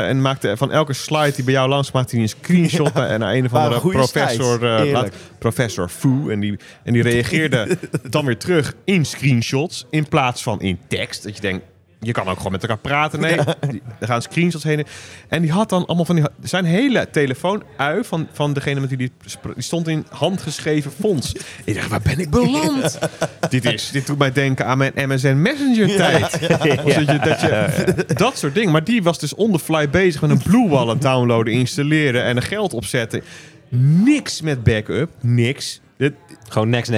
En maakte van elke slide die bij jou langs maakte hij een screenshot. Ja, en een of andere professor Fu. En die reageerde dan weer terug in screenshots. In plaats van in tekst. Dat je denkt, je kan ook gewoon met elkaar praten. Nee, er gaan screenshots heen. En die had dan allemaal van die... Zijn hele telefoon-ui van degene met die stond in handgeschreven fonds. Ik dacht, waar ben ik beland? Dit doet mij denken aan mijn MSN Messenger-tijd. Dat soort dingen. Maar die was dus on the fly bezig met een Blue Wallet downloaden, installeren en er geld opzetten. Niks met backup. Niks. Gewoon next.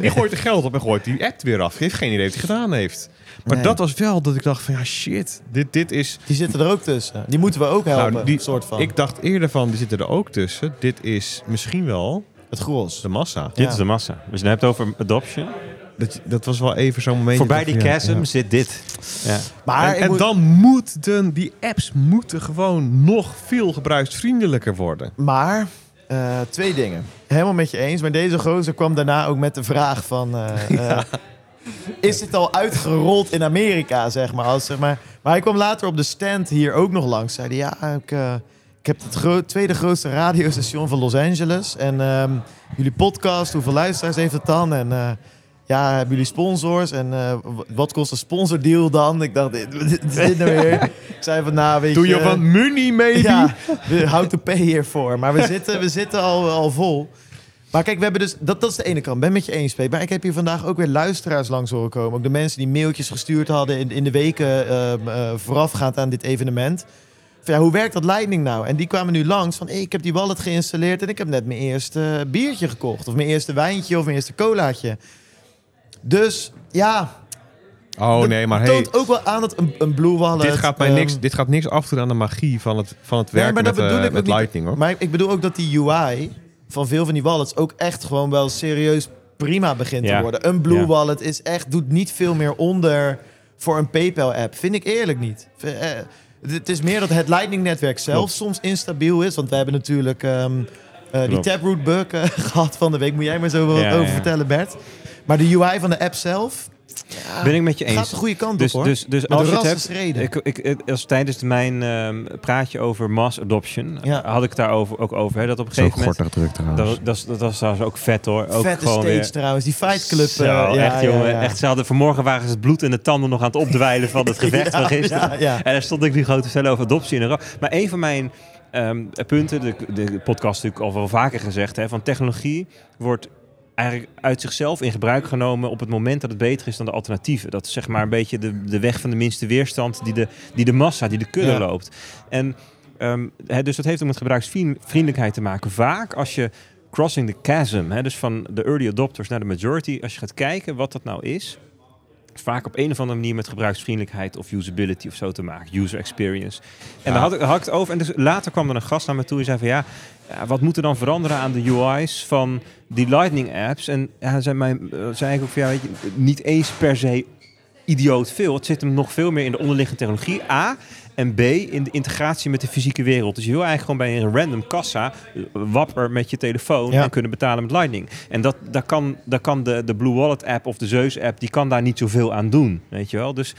Die gooit er geld op en gooit die app weer af. Die heeft geen idee wat hij gedaan heeft. Maar dat was wel dat ik dacht van ja shit, dit is... Die zitten er ook tussen. Die moeten we ook helpen, soort van. Ik dacht eerder van, die zitten er ook tussen. Dit is misschien wel... Het gros. De massa. Ja. Dit is de massa. Dus je hebt het over adoption. Dat was wel even zo'n moment. Voorbij die chasm zit dit. Ja. Maar dan moeten die apps gewoon nog veel gebruiksvriendelijker worden. Maar... twee dingen. Helemaal met je eens. Maar deze gozer kwam daarna ook met de vraag van... is dit al uitgerold in Amerika, zeg maar, Maar hij kwam later op de stand hier ook nog langs. Zei hij, ja, ik heb het tweede grootste radiostation van Los Angeles. En jullie podcast, hoeveel luisteraars heeft het dan? En hebben jullie sponsors? En wat kost een sponsordeal dan? Ik dacht, dit nou weer. Ik zei van, weet je... Doe je van money, maybe? Ja, how to pay hiervoor. Maar we zitten al vol. Maar kijk, we hebben dus... Dat is de ene kant. Ben met je eens, Pete. Maar ik heb hier vandaag ook weer luisteraars langs horen komen. Ook de mensen die mailtjes gestuurd hadden in de weken voorafgaand aan dit evenement. Van, hoe werkt dat Lightning nou? En die kwamen nu langs van... ik heb die wallet geïnstalleerd en ik heb net mijn eerste biertje gekocht. Of mijn eerste wijntje of mijn eerste colaatje. Dus ja, het toont ook wel aan dat een Blue Wallet... Dit gaat niks afdoen aan de magie van het werken met Lightning, hoor. Maar ik bedoel ook dat die UI van veel van die wallets ook echt gewoon wel serieus prima begint te worden. Een Blue Wallet is echt, doet niet veel meer onder voor een PayPal-app. Vind ik eerlijk niet. Het is meer dat het Lightning-netwerk zelf soms instabiel is. Want we hebben natuurlijk die Taproot-bug gehad van de week. Moet jij maar zo over vertellen, Bert? Maar de UI van de app zelf... ben ik met je eens. Gaat de goede kant op, hoor. Dus als je het hebt... Als tijdens mijn praatje over mass adoption... had ik het daar ook over. Hè, dat op een gegeven moment... Zo kort druk trouwens. Dat was trouwens ook vet, hoor. Ook vette gewoon stage weer, trouwens. Die Fight Club. Zo, echt, jongen. Ja. Echt, vanmorgen waren ze het bloed en de tanden nog aan het opdwijlen... van het gevecht van gisteren. Ja. En daar stond ik nu gewoon te vertellen over adoptie. Maar een van mijn... punten, de podcast natuurlijk al wel vaker gezegd... Hè, van technologie wordt... eigenlijk uit zichzelf in gebruik genomen op het moment dat het beter is dan de alternatieven. Dat is zeg maar een beetje de weg van de minste weerstand die de massa, die de kudde loopt. En dus dat heeft ook met gebruiksvriendelijkheid te maken. Vaak als je crossing the chasm, dus van de early adopters naar de majority, als je gaat kijken wat dat nou is, vaak op een of andere manier met gebruiksvriendelijkheid of usability of zo te maken. User experience. En daar had ik het over. En dus later kwam er een gast naar me toe en zei van wat moet er dan veranderen aan de UI's van die Lightning apps? En hij zei ik ook van niet eens per se idioot veel. Het zit hem nog veel meer in de onderliggende technologie. A en B in de integratie met de fysieke wereld. Dus je wil eigenlijk gewoon bij een random kassa wapper met je telefoon en kunnen betalen met Lightning. En dat kan de Blue Wallet app of de Zeus app, die kan daar niet zoveel aan doen. Weet je wel? Dus,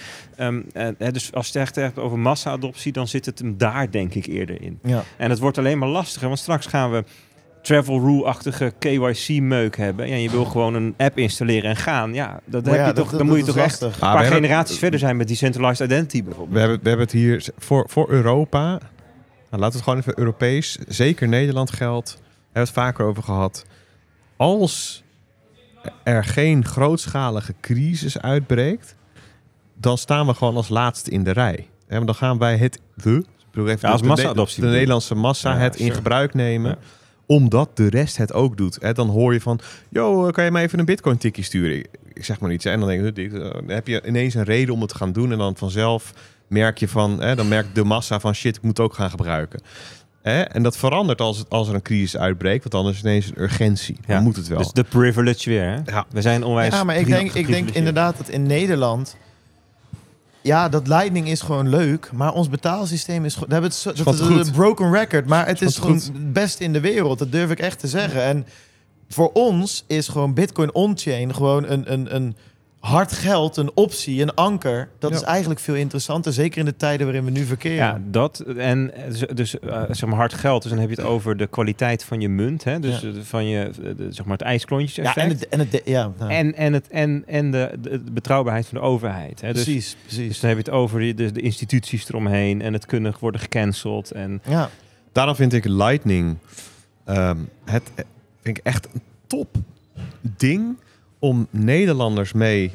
dus als je het echt hebt over massa-adoptie, dan zit het hem daar denk ik eerder in. Ja. En het wordt alleen maar lastiger, want straks gaan we travel rule-achtige KYC-meuk hebben. Ja, je wil gewoon een app installeren en gaan. Ja, dan moet je toch echt een paar generaties verder zijn met decentralized identity bijvoorbeeld. We hebben het hier voor Europa. Nou, laten we het gewoon even Europees. Zeker Nederland geldt. We hebben het vaker over gehad. Als er geen grootschalige crisis uitbreekt, dan staan we gewoon als laatste in de rij. En dan gaan wij als massa-adoptie. De Nederlandse massa in gebruik nemen. Ja. Omdat de rest het ook doet. Hè? Dan hoor je van, kan je mij even een bitcoin-tikkie sturen? Ik zeg maar niets. En dan denk ik, dan heb je ineens een reden om het te gaan doen. En dan vanzelf merk je dan merkt de massa van shit, ik moet het ook gaan gebruiken. Hè? En dat verandert als er een crisis uitbreekt. Want anders is ineens een urgentie. Dan moet het wel. Dus de privilege weer. Hè? Ja. We zijn onwijs. Ja, maar ik denk inderdaad dat in Nederland... Ja, dat Lightning is gewoon leuk, maar ons betaalsysteem is gewoon... Dat is een broken record, maar het is gewoon het beste in de wereld. Dat durf ik echt te zeggen. En voor ons is gewoon Bitcoin on-chain gewoon een hard geld, een optie, een anker, dat is eigenlijk veel interessanter. Zeker in de tijden waarin we nu verkeren. Ja, dat. En dus zeg maar hard geld. Dus dan heb je het over de kwaliteit van je munt. Hè? Dus van je, zeg maar het ijsklontjes effect. Ja, en de betrouwbaarheid van de overheid. Hè? Dus, precies. Dus dan heb je het over de instituties eromheen en het kunnen worden gecanceld. En... Ja. Daarom vind ik Lightning vind ik echt een top ding om Nederlanders mee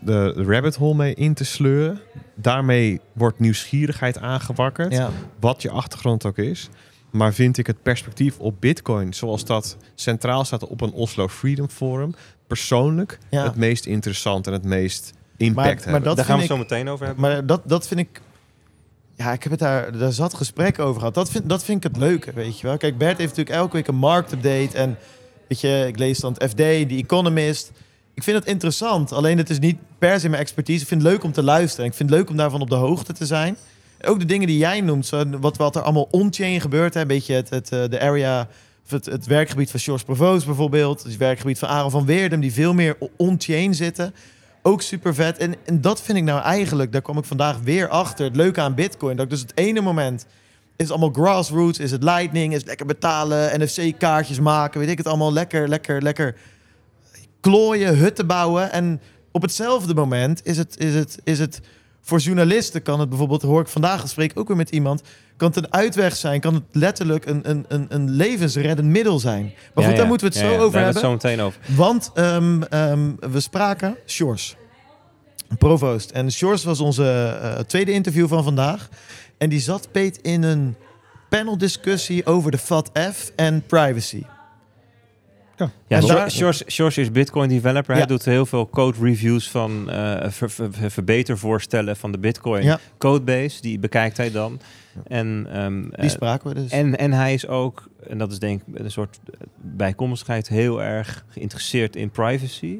de rabbit hole mee in te sleuren. Daarmee wordt nieuwsgierigheid aangewakkerd, wat je achtergrond ook is. Maar vind ik het perspectief op Bitcoin, zoals dat centraal staat op een Oslo Freedom Forum, persoonlijk het meest interessant en het meest impact hebben. Maar daar gaan we het zo meteen over hebben. Maar dat vind ik... Ja, ik heb het daar zat gesprek over gehad. Dat vind ik het leuke, weet je wel. Kijk, Bert heeft natuurlijk elke week een marktupdate en... Weet je, ik lees dan het FD, The Economist. Ik vind dat interessant. Alleen het is niet per se mijn expertise. Ik vind het leuk om te luisteren. Ik vind het leuk om daarvan op de hoogte te zijn. Ook de dingen die jij noemt. Zo, wat er allemaal on-chain gebeurt. Een beetje de area, het werkgebied van Sjors Provoost bijvoorbeeld. Het werkgebied van Aaron van Weerdem. Die veel meer on-chain zitten. Ook super vet. En dat vind ik nou eigenlijk, daar kwam ik vandaag weer achter. Het leuke aan Bitcoin. Dat ik dus het ene moment... Is allemaal grassroots, is het Lightning, is het lekker betalen, NFC-kaartjes maken, weet ik het allemaal. Lekker klooien, hutten bouwen. En op hetzelfde moment is het voor journalisten kan het bijvoorbeeld, hoor ik vandaag gesprek ook weer met iemand, kan het een uitweg zijn, kan het letterlijk een levensreddend middel zijn. Maar goed, daar moeten we het zo over hebben. Daar hebben we het zo meteen over. Want we spraken Sjors Provoost. En Sjors was onze tweede interview van vandaag. En die zat, Peet, in een paneldiscussie over de FATF en privacy. Ja, Sjors is Bitcoin developer. Hij doet heel veel code reviews van verbetervoorstellen van de Bitcoin codebase. Die bekijkt hij dan. En, die spraken we dus. En hij is ook, en dat is denk ik een soort bijkomstigheid, heel erg geïnteresseerd in privacy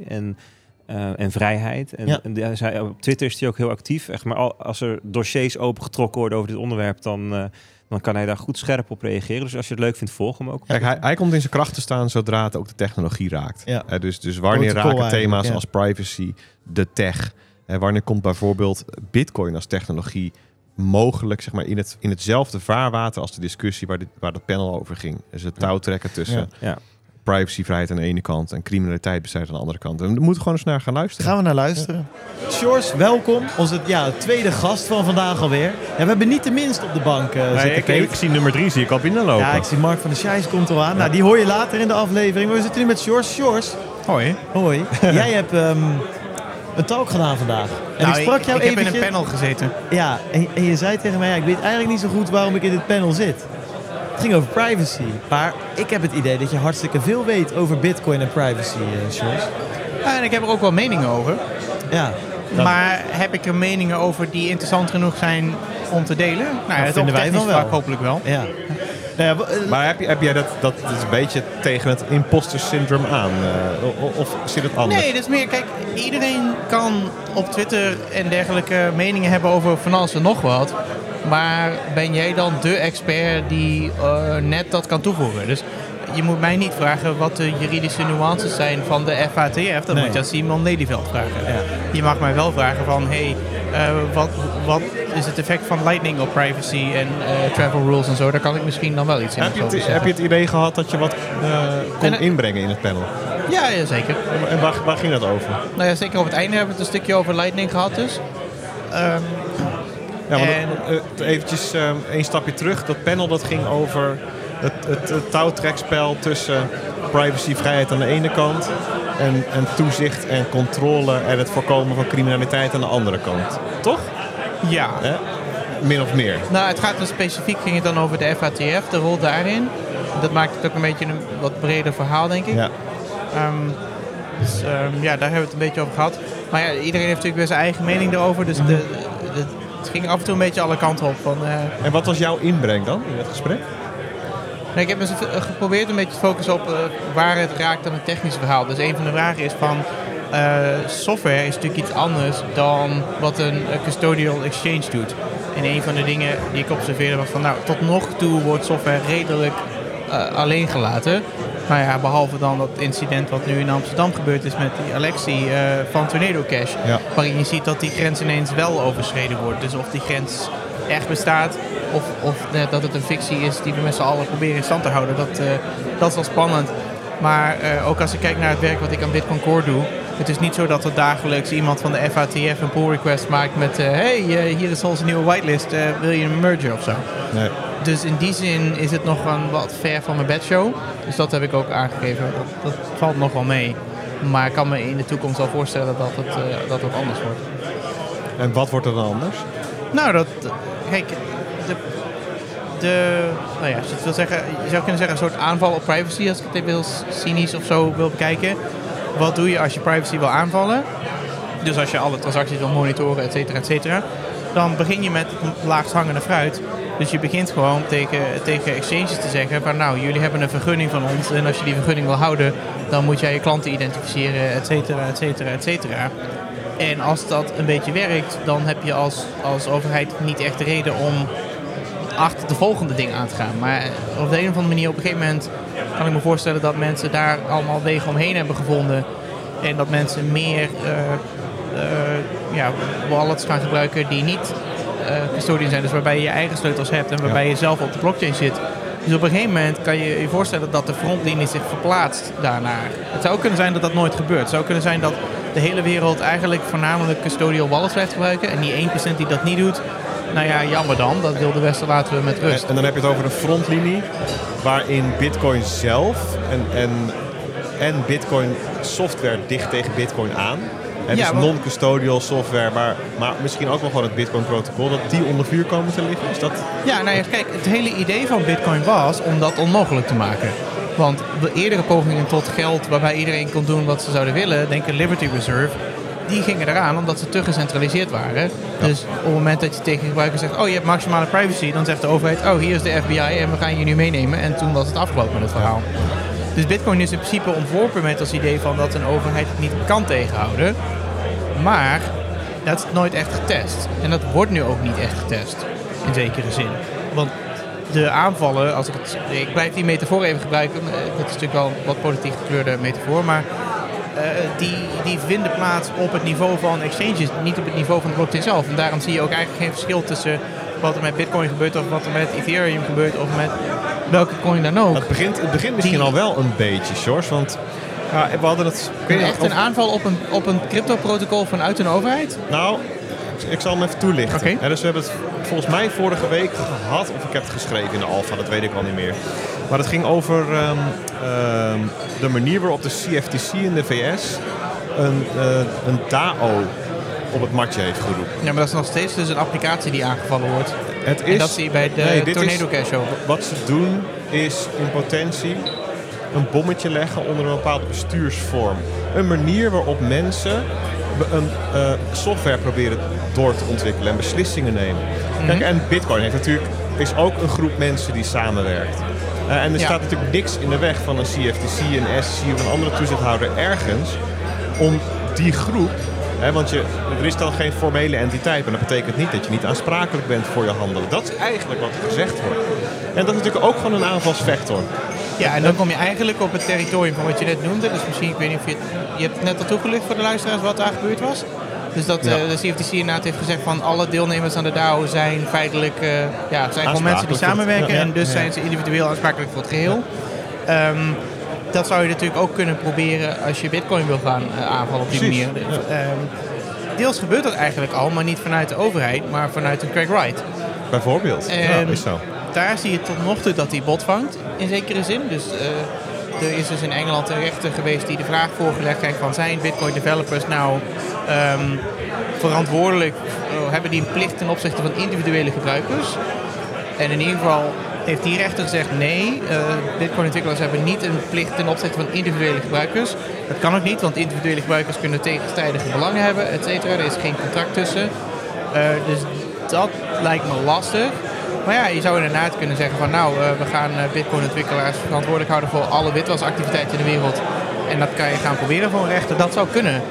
en vrijheid. En op Twitter is hij ook heel actief. Echt, maar als er dossiers opengetrokken worden over dit onderwerp... Dan kan hij daar goed scherp op reageren. Dus als je het leuk vindt, volg hem ook. Kijk, hij komt in zijn kracht te staan zodra het ook de technologie raakt. Ja. Dus wanneer raken thema's als privacy de tech? Wanneer komt bijvoorbeeld Bitcoin als technologie... mogelijk zeg maar, in hetzelfde vaarwater als de discussie waar dat panel over ging? Dus het touwtrekken tussen... Ja. Privacyvrijheid aan de ene kant en criminaliteit bestrijden aan de andere kant. En we moeten gewoon eens naar gaan luisteren. Gaan we naar luisteren. Sjors, welkom. Onze tweede gast van vandaag alweer. Ja, we hebben niet de minst op de bank zitten. Ik zie nummer 3, zie ik al binnenlopen. Ja, ik zie Mark van der Schijf komt al aan. Ja. Nou, die hoor je later in de aflevering. Maar we zitten nu met Sjors. Sjors. Hoi. Jij hebt een talk gedaan vandaag. En ik sprak jou even. Ik heb in een panel gezeten. Ja, en je zei tegen mij, ik weet eigenlijk niet zo goed waarom ik in dit panel zit. Het ging over privacy, maar ik heb het idee dat je hartstikke veel weet over Bitcoin en privacy, Sjors. En ik heb er ook wel meningen over. Ja. Maar heb ik er meningen over die interessant genoeg zijn om te delen? Nou, dat vinden wij dan wel. Hopelijk wel. Ja. Maar heb jij dat is een beetje tegen het imposter syndroom aan? Of zit het anders? Nee, dat is meer... Kijk, iedereen kan op Twitter en dergelijke meningen hebben over van alles en nog wat. Maar ben jij dan de expert die net dat kan toevoegen? Dus je moet mij niet vragen wat de juridische nuances zijn van de FATF. Dat moet je aan Simon Lelyveld vragen. Ja. Je mag mij wel vragen van... wat is het effect van Lightning op privacy en travel rules en zo? Daar kan ik misschien dan wel iets in. Heb je het idee gehad dat je wat kon inbrengen in het panel? Ja, zeker. En waar ging dat over? Nou ja, zeker op het einde hebben we het een stukje over Lightning gehad dus. Ja, want eventjes een stapje terug. Dat panel dat ging over het touwtrekspel tussen privacyvrijheid aan de ene kant... En toezicht en controle en het voorkomen van criminaliteit aan de andere kant. Toch? Ja. Min of meer. Nou, het gaat dan specifiek ging het dan over de FATF, de rol daarin. Dat maakt het ook een beetje een wat breder verhaal, denk ik. Ja. Daar hebben we het een beetje over gehad. Maar ja, iedereen heeft natuurlijk weer zijn eigen mening erover. Dus het ging af en toe een beetje alle kanten op. En wat was jouw inbreng dan in het gesprek? Ik heb geprobeerd een beetje te focussen op waar het raakt aan het technische verhaal. Dus een van de vragen is van... software is natuurlijk iets anders dan wat een custodial exchange doet. En een van de dingen die ik observeerde was van... tot nog toe wordt software redelijk alleen gelaten. Nou ja, behalve dan dat incident wat nu in Amsterdam gebeurd is met die Alexie van Tornado Cash. Ja. Waarin je ziet dat die grens ineens wel overschreden wordt. Dus of die grens echt bestaat of dat het een fictie is die we met z'n allen proberen in stand te houden. Dat is wel spannend. Maar ook als ik kijk naar het werk wat ik aan Bitcoin Core doe. Het is niet zo dat er dagelijks iemand van de FATF een pull request maakt met... hier is onze nieuwe whitelist, wil je een merger of zo? Nee. Dus in die zin is het nog een wat ver van mijn bedshow. Dus dat heb ik ook aangegeven. Dat valt nog wel mee. Maar ik kan me in de toekomst al voorstellen dat het ook anders wordt. En wat wordt er dan anders? Nou, je zou kunnen zeggen een soort aanval op privacy, als ik het heel cynisch of zo wil bekijken. Wat doe je als je privacy wil aanvallen? Dus als je alle transacties wil monitoren, et cetera, dan begin je met het laagst hangende fruit. Dus je begint gewoon tegen exchanges te zeggen van nou, jullie hebben een vergunning van ons en als je die vergunning wil houden, dan moet jij je klanten identificeren, et cetera, et cetera, et cetera. En als dat een beetje werkt, dan heb je als overheid niet echt de reden om achter de volgende ding aan te gaan. Maar op de een of andere manier, op een gegeven moment kan ik me voorstellen dat mensen daar allemaal wegen omheen hebben gevonden. En dat mensen meer wallets gaan gebruiken die niet custodian zijn. Dus waarbij je je eigen sleutels hebt en waarbij je zelf op de blockchain zit. Dus op een gegeven moment kan je je voorstellen dat de frontlinie zich verplaatst daarnaar. Het zou kunnen zijn dat dat nooit gebeurt. Het zou kunnen zijn dat de hele wereld eigenlijk voornamelijk custodial wallets blijft gebruiken. En die 1% die dat niet doet, nou ja, jammer dan. Dat wil de Westen, laten we met rust. En dan heb je het over een frontlinie waarin Bitcoin zelf en Bitcoin software dicht tegen Bitcoin aan. En ja, dus non-custodial software, maar misschien ook nog wel het Bitcoin-protocol, dat die onder vuur komen te liggen? Is dat... Ja, nou ja, kijk, het hele idee van Bitcoin was om dat onmogelijk te maken. Want de eerdere pogingen tot geld waarbij iedereen kon doen wat ze zouden willen, denk aan Liberty Reserve, die gingen eraan omdat ze te gecentraliseerd waren. Ja. Dus op het moment dat je tegen de gebruiker zegt, oh, je hebt maximale privacy, dan zegt de overheid, oh, hier is de FBI en we gaan je nu meenemen. En toen was het afgelopen met het verhaal. Dus Bitcoin is in principe ontworpen met als idee van dat een overheid het niet kan tegenhouden. Maar dat is nooit echt getest. En dat wordt nu ook niet echt getest. In zekere zin. Want de aanvallen, ik blijf die metafoor even gebruiken. Dat is natuurlijk wel een wat politiek gekleurde metafoor. Maar die vinden plaats op het niveau van exchanges. Niet op het niveau van de blockchain zelf. En daarom zie je ook eigenlijk geen verschil tussen wat er met Bitcoin gebeurt of wat er met Ethereum gebeurt. Of met welke coin dan ook. Het begint misschien al wel een beetje, Sjors. Want... Ja, we hadden het... Echt een aanval op een crypto-protocol vanuit een overheid? Nou, ik zal hem even toelichten. Okay. Ja, dus we hebben het volgens mij vorige week gehad, of ik heb het geschreven in de alfa, dat weet ik al niet meer. Maar het ging over de manier waarop de CFTC in de VS een DAO op het matje heeft geroepen. Ja, maar dat is nog steeds dus een applicatie die aangevallen wordt. Het is, en dat zie je bij de Tornado Cash over. Wat ze doen is in potentie een bommetje leggen onder een bepaalde bestuursvorm. Een manier waarop mensen software proberen door te ontwikkelen en beslissingen nemen. Mm-hmm. Kijk, en Bitcoin heeft natuurlijk, is ook een groep mensen die samenwerkt. En er staat natuurlijk niks in de weg van een CFTC, een SEC of een andere toezichthouder ergens om die groep, want er is dan geen formele entiteit, maar dat betekent niet dat je niet aansprakelijk bent voor je handelen. Dat is eigenlijk wat er gezegd wordt. En dat is natuurlijk ook gewoon een aanvalsvector. Ja, en dan kom je eigenlijk op het territorium van wat je net noemde. Dus misschien, ik weet niet of je hebt net al toegelicht voor de luisteraars wat daar gebeurd was. Dus dat de CFTC inderdaad heeft gezegd van alle deelnemers aan de DAO zijn feitelijk... zijn gewoon mensen die samenwerken en dus zijn ze individueel aansprakelijk voor het geheel. Ja. Dat zou je natuurlijk ook kunnen proberen als je Bitcoin wil gaan aanvallen op die manier. Ja. Deels gebeurt dat eigenlijk al, maar niet vanuit de overheid, maar vanuit een Craig Wright. Bijvoorbeeld, is zo. Daar zie je tot nog toe dat hij bot vangt, in zekere zin. Dus er is dus in Engeland een rechter geweest die de vraag voorgelegd krijgt van zijn Bitcoin developers nou verantwoordelijk, hebben die een plicht ten opzichte van individuele gebruikers? En in ieder geval heeft die rechter gezegd nee, Bitcoin ontwikkelaars hebben niet een plicht ten opzichte van individuele gebruikers. Dat kan ook niet, want individuele gebruikers kunnen tegenstrijdige belangen hebben, et cetera. Er is geen contract tussen. Dus dat lijkt me lastig. Maar ja, je zou inderdaad kunnen zeggen van nou, we gaan Bitcoin-ontwikkelaars verantwoordelijk houden voor alle witwasactiviteiten in de wereld. En dat kan je gaan proberen voor een rechter. Dat zou kunnen.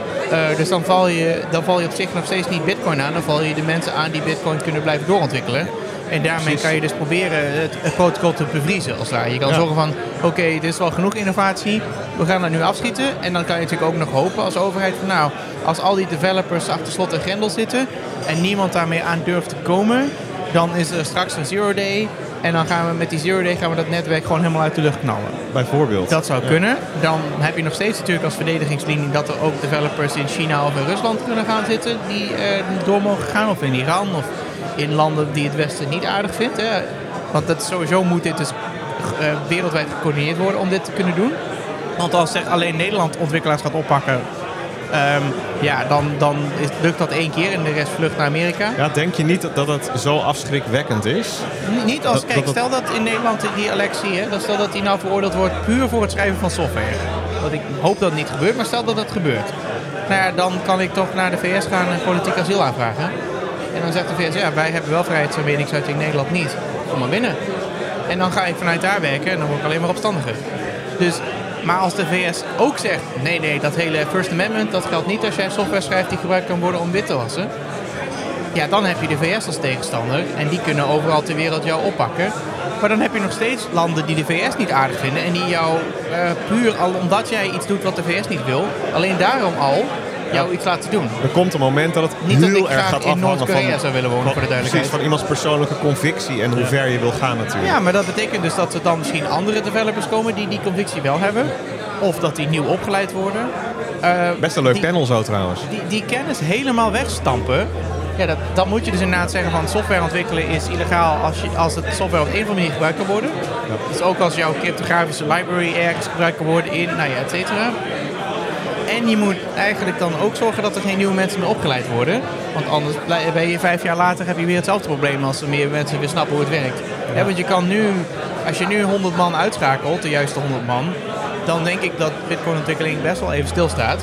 Dus dan val je op zich nog steeds niet Bitcoin aan. Dan val je de mensen aan die Bitcoin kunnen blijven doorontwikkelen. En daarmee kan je dus proberen het protocol te bevriezen. Als daar. Je kan zorgen van, oké, dit is wel genoeg innovatie. We gaan dat nu afschieten. En dan kan je natuurlijk ook nog hopen als overheid van, nou, als al die developers achter slot en grendel zitten en niemand daarmee aan durft te komen, dan is er straks een zero day. En dan gaan we met die zero day gaan we dat netwerk gewoon helemaal uit de lucht knallen. Bijvoorbeeld. Dat zou kunnen. Dan heb je nog steeds natuurlijk als verdedigingslinie dat er ook developers in China of in Rusland kunnen gaan zitten die door mogen gaan. Of in Iran of in landen die het Westen niet aardig vindt. Hè. Want dat sowieso moet dit dus wereldwijd gecoördineerd worden om dit te kunnen doen. Want als zeg alleen Nederland ontwikkelaars gaat oppakken, dan lukt dat één keer en de rest vlucht naar Amerika. Ja, denk je niet dat het zo afschrikwekkend is? Niet als, stel dat in Nederland die Alexie, stel dat die nou veroordeeld wordt puur voor het schrijven van software. Want ik hoop dat het niet gebeurt, maar stel dat het gebeurt. Nou ja, dan kan ik toch naar de VS gaan en politiek asiel aanvragen. En dan zegt de VS, ja, wij hebben wel vrijheid van meningsuiting, Nederland niet. Kom maar binnen. En dan ga ik vanuit daar werken en dan word ik alleen maar opstandiger. Dus... Maar als de VS ook zegt, nee, dat hele First Amendment, dat geldt niet als jij software schrijft die gebruikt kan worden om wit te wassen. Ja, dan heb je de VS als tegenstander en die kunnen overal ter wereld jou oppakken. Maar dan heb je nog steeds landen die de VS niet aardig vinden en die jou puur al omdat jij iets doet wat de VS niet wil, alleen daarom al jou iets laten doen. Er komt een moment dat het niet heel erg gaat afhangen Noord-Korea zou willen wonen, voor de duidelijkheid. Precies, van iemands persoonlijke convictie en hoe ver je wil gaan natuurlijk. Ja, maar dat betekent dus dat er dan misschien andere developers komen die convictie wel hebben. Of dat die nieuw opgeleid worden. Best een leuk panel zo trouwens. Die kennis helemaal wegstampen. Ja, dat moet je dus inderdaad zeggen van software ontwikkelen is illegaal als het software op een of andere manier gebruikt kan worden. Ja. Dus ook als jouw cryptografische library ergens gebruikt kan worden in, et cetera. En je moet eigenlijk dan ook zorgen dat er geen nieuwe mensen meer opgeleid worden. Want anders ben je 5 jaar later heb je weer hetzelfde probleem als er meer mensen weer snappen hoe het werkt. Ja. Ja, want je kan nu, als je nu 100 man uitschakelt, de juiste 100 man, dan denk ik dat bitcoinontwikkeling best wel even stilstaat.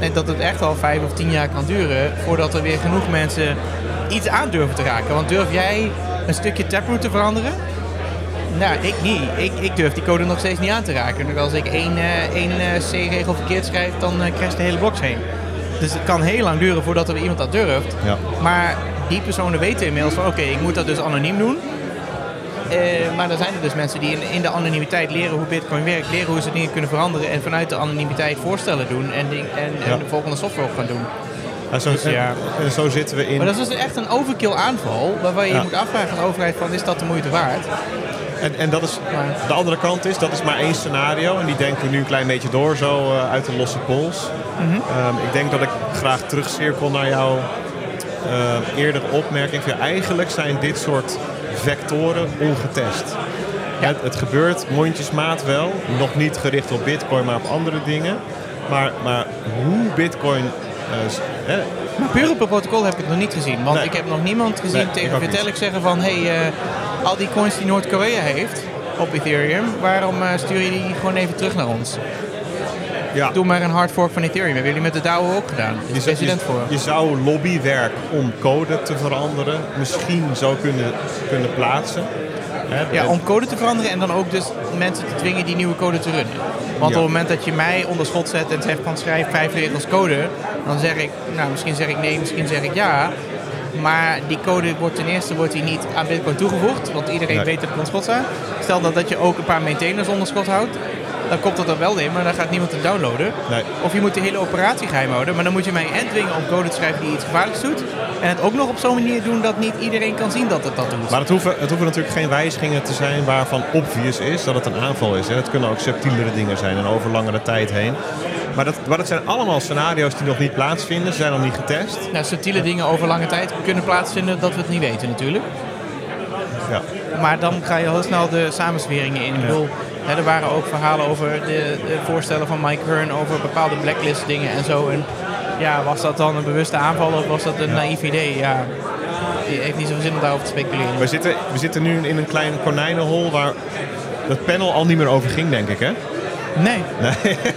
En dat het echt al 5 of 10 jaar kan duren voordat er weer genoeg mensen iets aan durven te raken. Want durf jij een stukje Taproot te veranderen? Nou, ik niet. Ik durf die code nog steeds niet aan te raken. Dus als ik één C-regel verkeerd schrijf, dan crasht de hele blok heen. Dus het kan heel lang duren voordat er weer iemand dat durft. Ja. Maar die personen weten inmiddels van oké, ik moet dat dus anoniem doen. Maar dan zijn er dus mensen die in de anonimiteit leren hoe Bitcoin werkt, leren hoe ze dingen kunnen veranderen en vanuit de anonimiteit voorstellen doen en de volgende software op gaan doen. Ja, zo zitten we in... Maar dat is dus echt een overkill aanval waarbij je moet afvragen aan de overheid van is dat de moeite waard? En dat is, de andere kant is, dat is maar één scenario. En die denken we nu een klein beetje door, zo uit de losse pols. Mm-hmm. Ik denk dat ik graag terugcirkel naar jouw eerdere opmerking. Eigenlijk zijn dit soort vectoren ongetest. Ja. Het gebeurt mondjesmaat wel. Nog niet gericht op Bitcoin, maar op andere dingen. Maar hoe Bitcoin... Maar puur op het protocol heb ik het nog niet gezien. Want ik heb nog niemand gezien tegen Vitalik zeggen van... Hey, al die coins die Noord-Korea heeft op Ethereum, waarom stuur je die gewoon even terug naar ons? Ja. Doe maar een hard fork van Ethereum. Hebben jullie met de DAO ook gedaan? Je zou lobbywerk om code te veranderen misschien zou kunnen plaatsen. Om code te veranderen en dan ook dus mensen te dwingen die nieuwe code te runnen. Want op het moment dat je mij onder schot zet en zegt van schrijf 5 regels code, dan zeg ik, nou misschien zeg ik nee, misschien zeg ik ja. Maar die code wordt ten eerste niet aan Bitcoin toegevoegd. Want iedereen weet dat het onder schot staat. Stel dat je ook een paar maintainers onder schot houdt. Dan komt dat er wel in, maar dan gaat niemand het downloaden. Nee. Of je moet de hele operatie geheim houden. Maar dan moet je mij en dwingen om code te schrijven die iets gevaarlijks doet. En het ook nog op zo'n manier doen dat niet iedereen kan zien dat het dat doet. Maar het hoeven natuurlijk geen wijzigingen te zijn waarvan obvious is dat het een aanval is. Het kunnen ook subtielere dingen zijn en over langere tijd heen. Maar dat zijn allemaal scenario's die nog niet plaatsvinden. Ze zijn nog niet getest. Nou, subtiele dingen over lange tijd kunnen plaatsvinden dat we het niet weten natuurlijk. Ja. Maar dan ga je heel snel de samenzweringen in. Ik bedoel, er waren ook verhalen over de voorstellen van Mike Hearn over bepaalde blacklist dingen en zo. En ja, was dat dan een bewuste aanval of was dat een naïef idee? Ja, je heeft niet zoveel zin om daarover te speculeren. We zitten nu in een klein konijnenhol waar dat panel al niet meer over ging, denk ik, hè? Nee.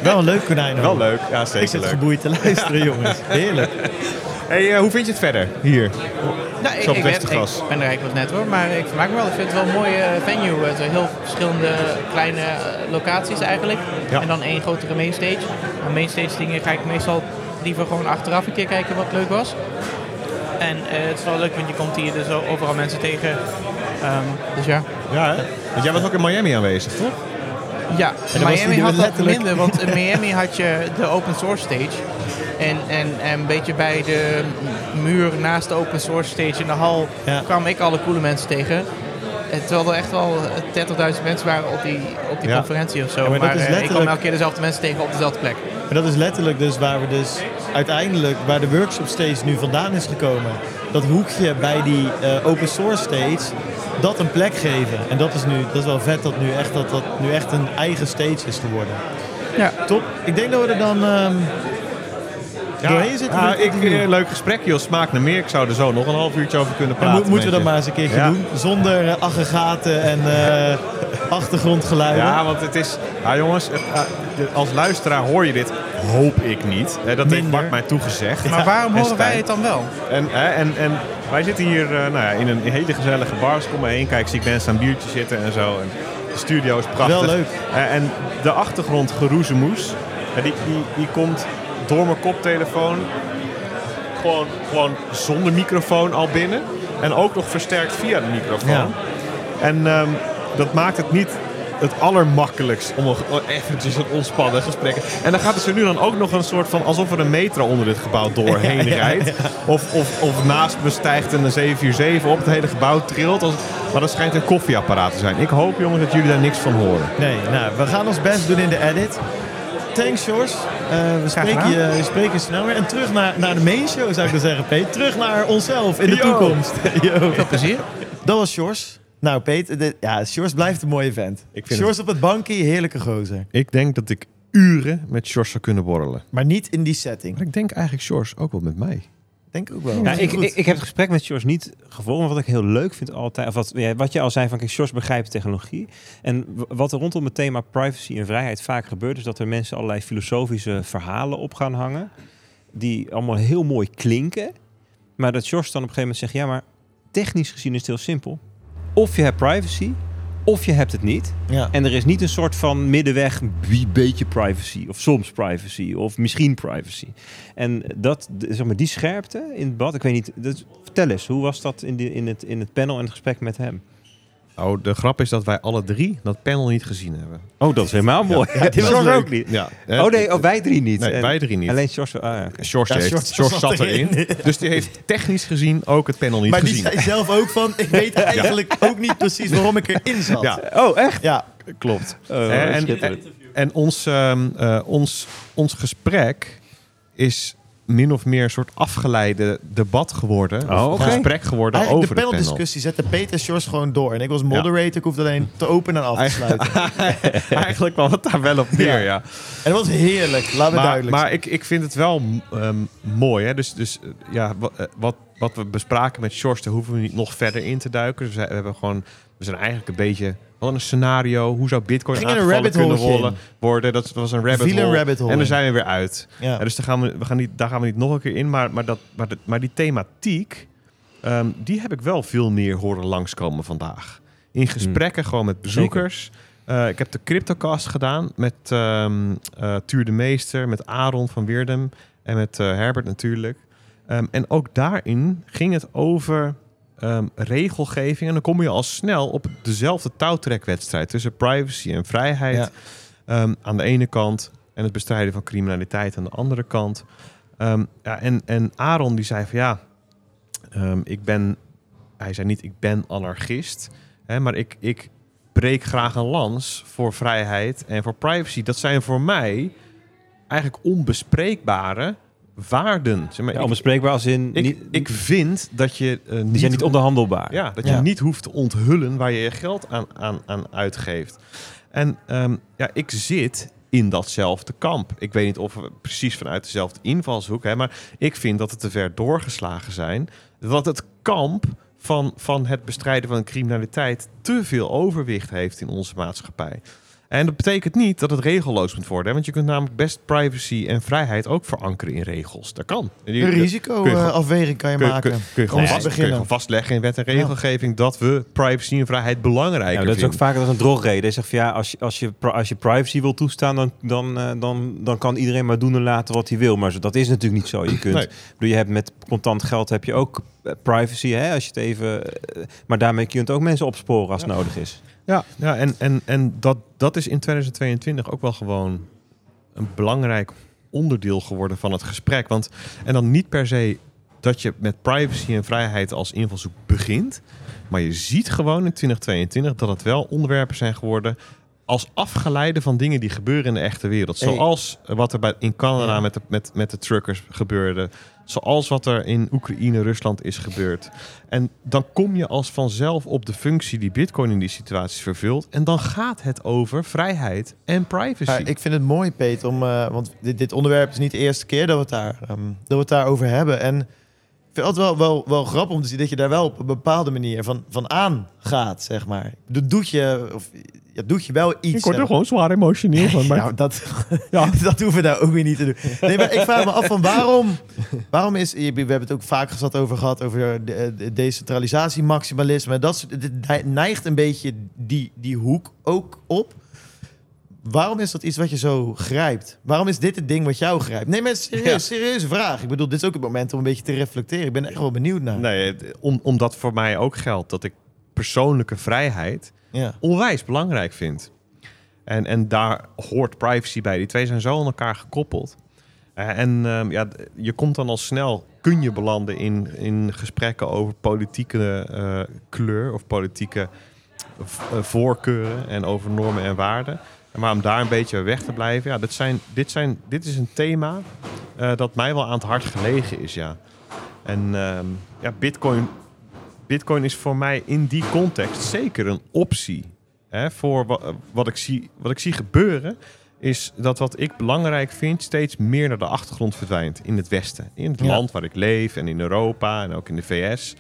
Wel een leuk konijn. Wel leuk, ja zeker. Ik zit geboeid te luisteren, jongens. Heerlijk. Hey, hoe vind je het verder hier? Nou, zo op het Westerglas. Ik ben er eigenlijk wat net hoor, maar ik vermaak me wel. Ik vind het wel een mooie venue. Het zijn heel verschillende kleine locaties eigenlijk. Ja. En dan één grotere mainstage. Aan mainstage dingen ga ik meestal liever gewoon achteraf een keer kijken wat leuk was. En het is wel leuk, want je komt hier dus overal mensen tegen. Dus ja. Ja, hè? Want jij was ook in Miami aanwezig, toch? Ja, en Miami had dat minder, want in Miami had je de open source stage. En een beetje bij de muur naast de open source stage in de hal kwam ik alle coole mensen tegen. Terwijl er echt wel 30.000 mensen waren op die conferentie of zo. Ja, maar ik kwam elke keer dezelfde mensen tegen op dezelfde plek. Maar dat is letterlijk dus waar we dus uiteindelijk, waar de workshop stage nu vandaan is gekomen. Dat hoekje bij die open source stage, dat een plek geven. En dat is wel vet dat nu echt een eigen stage is geworden. Ja. Top. Ik denk dat we er dan... leuk gesprek, joh. Smaakt naar meer. Ik zou er zo nog een half uurtje over kunnen praten. Moeten we dat maar eens een keertje doen. Zonder aggregaten en achtergrondgeluiden. Ja, want het is... Nou jongens, als luisteraar hoor je dit, hoop ik niet. Dat heeft Mark mij toegezegd. Ja. Maar waarom horen wij het dan wel? En wij zitten hier in een hele gezellige bar. Dus kom maar heen, kijk, zie ik mensen aan biertje zitten en zo. En de studio is prachtig. Wel leuk. En de achtergrond geroezemoes, die komt... door mijn koptelefoon, gewoon zonder microfoon al binnen. En ook nog versterkt via de microfoon. Ja. En dat maakt het niet het allermakkelijkst om eventjes een ontspannen gesprek. En dan gaat het er nu dan ook nog een soort van... alsof er een metro onder dit gebouw doorheen rijdt. Ja. Of naast me stijgt een 747 op, het hele gebouw trilt. Maar dat schijnt een koffieapparaat te zijn. Ik hoop, jongens, dat jullie daar niks van horen. Nee, nou, we gaan ons best doen in de edit. Thanks, Sjors. We spreken snel weer. En terug naar de main show, zou ik dan zeggen, Peet. Terug naar onszelf in de toekomst. Veel plezier. Dat was Sjors. Nou, Peet, Sjors blijft een mooie vent. Sjors op het bankje, heerlijke gozer. Ik denk dat ik uren met Sjors zou kunnen borrelen. Maar niet in die setting. Maar ik denk eigenlijk Sjors ook wel met mij. Denk ook wel. Ja, ik heb het gesprek met Sjors niet gevolgd. Maar wat ik heel leuk vind altijd... of wat je al zei van... kijk, Sjors begrijpt technologie. En wat er rondom het thema privacy en vrijheid vaak gebeurt... is dat er mensen allerlei filosofische verhalen op gaan hangen... die allemaal heel mooi klinken. Maar dat Sjors dan op een gegeven moment zegt... ja, maar technisch gezien is het heel simpel. Of je hebt privacy... of je hebt het niet. Ja. En er is niet een soort van middenweg... een beetje privacy of soms privacy of misschien privacy. En dat, zeg maar, die scherpte in het bad... ik weet niet, vertel eens, hoe was dat in het panel en het gesprek met hem? Oh, de grap is dat wij alle drie dat panel niet gezien hebben. Oh, dat is helemaal mooi. Ja, dit was Sjors ook niet. Ja. Oh nee, wij drie niet. Nee, wij drie niet. Alleen Sjors. Sjors zat erin. Dus die heeft technisch gezien ook het panel niet gezien. Maar die zei zelf ook van, ik weet eigenlijk ook niet precies waarom ik erin zat. Ja. Oh, echt? Ja, klopt. Ons gesprek is... min of meer een soort afgeleide debat geworden. Oh, okay. Gesprek geworden eigenlijk over de paneldiscussie. Zette Peter en Sjors gewoon door. En ik was moderator. Ja. Ik hoefde alleen te openen en af te sluiten. Eigenlijk kwam het daar wel op neer, ja. En dat was heerlijk. Laten we duidelijk zijn. Maar ik vind het wel mooi. Hè? Wat we bespraken met Sjors... daar hoeven we niet nog verder in te duiken. Dus we zijn eigenlijk een beetje... wat een scenario. Hoe zou Bitcoin aangevallen kunnen worden? Dat was een rabbit hole. En daar zijn we weer uit. Ja. Dus daar gaan we niet nog een keer in. Maar die thematiek... die heb ik wel veel meer horen langskomen vandaag. In gesprekken gewoon met bezoekers. Ik heb de Cryptocast gedaan met Tuur de Meester... met Aaron van Weerdem en met Herbert natuurlijk. En ook daarin ging het over... regelgeving. En dan kom je al snel op dezelfde touwtrekwedstrijd... tussen privacy en vrijheid aan de ene kant... en het bestrijden van criminaliteit aan de andere kant. En Aaron die zei van hij zei niet, ik ben anarchist... hè, maar ik breek graag een lans voor vrijheid en voor privacy. Dat zijn voor mij eigenlijk onbespreekbare... waarden. Zeg maar, onbespreekbaar als in... Ik vind dat je... die zijn niet onderhandelbaar. Ja, dat je niet hoeft te onthullen waar je geld aan uitgeeft. En ik zit in datzelfde kamp. Ik weet niet of we precies vanuit dezelfde invalshoek... hè, maar ik vind dat het te ver doorgeslagen zijn... dat het kamp van het bestrijden van criminaliteit... te veel overwicht heeft in onze maatschappij. En dat betekent niet dat het regelloos moet worden. Hè? Want je kunt namelijk best privacy en vrijheid ook verankeren in regels. Dat kan. Een risicoafweging kan je maken. Kun je gewoon vastleggen in wet en regelgeving dat we privacy en vrijheid belangrijker vinden. Ja, dat is ook vaker als een drogreden. Hij zegt van ja, als je privacy wil toestaan, dan kan iedereen maar doen en laten wat hij wil. Maar dat is natuurlijk niet zo. Je kunt, je hebt met contant geld heb je ook privacy, hè, als je het even. Maar daarmee kun je het ook mensen opsporen als het nodig is. Ja, en dat is in 2022 ook wel gewoon een belangrijk onderdeel geworden van het gesprek. Want, en dan niet per se dat je met privacy en vrijheid als invalshoek begint. Maar je ziet gewoon in 2022 dat het wel onderwerpen zijn geworden als afgeleide van dingen die gebeuren in de echte wereld. Zoals wat er in Canada met de truckers gebeurde. Zoals wat er in Oekraïne, Rusland is gebeurd. En dan kom je als vanzelf op de functie die Bitcoin in die situaties vervult. En dan gaat het over vrijheid en privacy. Ja, ik vind het mooi, Peter, want dit onderwerp is niet de eerste keer dat we het daar over hebben. En ik vind het wel grappig om te zien dat je daar wel op een bepaalde manier van aan gaat, zeg maar. Dat doet je wel iets. Ik word er gewoon zwaar emotioneel van. Maar... nou, dat hoeven we daar ook weer niet te doen. Nee, maar ik vraag me af van waarom is... We hebben het ook vaak over decentralisatie, maximalisme. Dit neigt een beetje die hoek ook op. Waarom is dat iets wat je zo grijpt? Waarom is dit het ding wat jou grijpt? Nee, maar serieuze vraag. Ik bedoel, dit is ook het moment om een beetje te reflecteren. Ik ben er echt wel benieuwd naar. Nee, omdat voor mij ook geldt dat ik persoonlijke vrijheid... ja. onwijs belangrijk vindt. En daar hoort privacy bij. Die twee zijn zo aan elkaar gekoppeld. Je komt dan al snel... kun je belanden in gesprekken over politieke kleur... of politieke voorkeuren en over normen en waarden. Maar om daar een beetje weg te blijven... dit is een thema dat mij wel aan het hart gelegen is. Ja. Bitcoin is voor mij in die context zeker een optie. Hè, voor wat ik zie gebeuren, is dat wat ik belangrijk vind steeds meer naar de achtergrond verdwijnt in het Westen. In het land waar ik leef en in Europa en ook in de VS.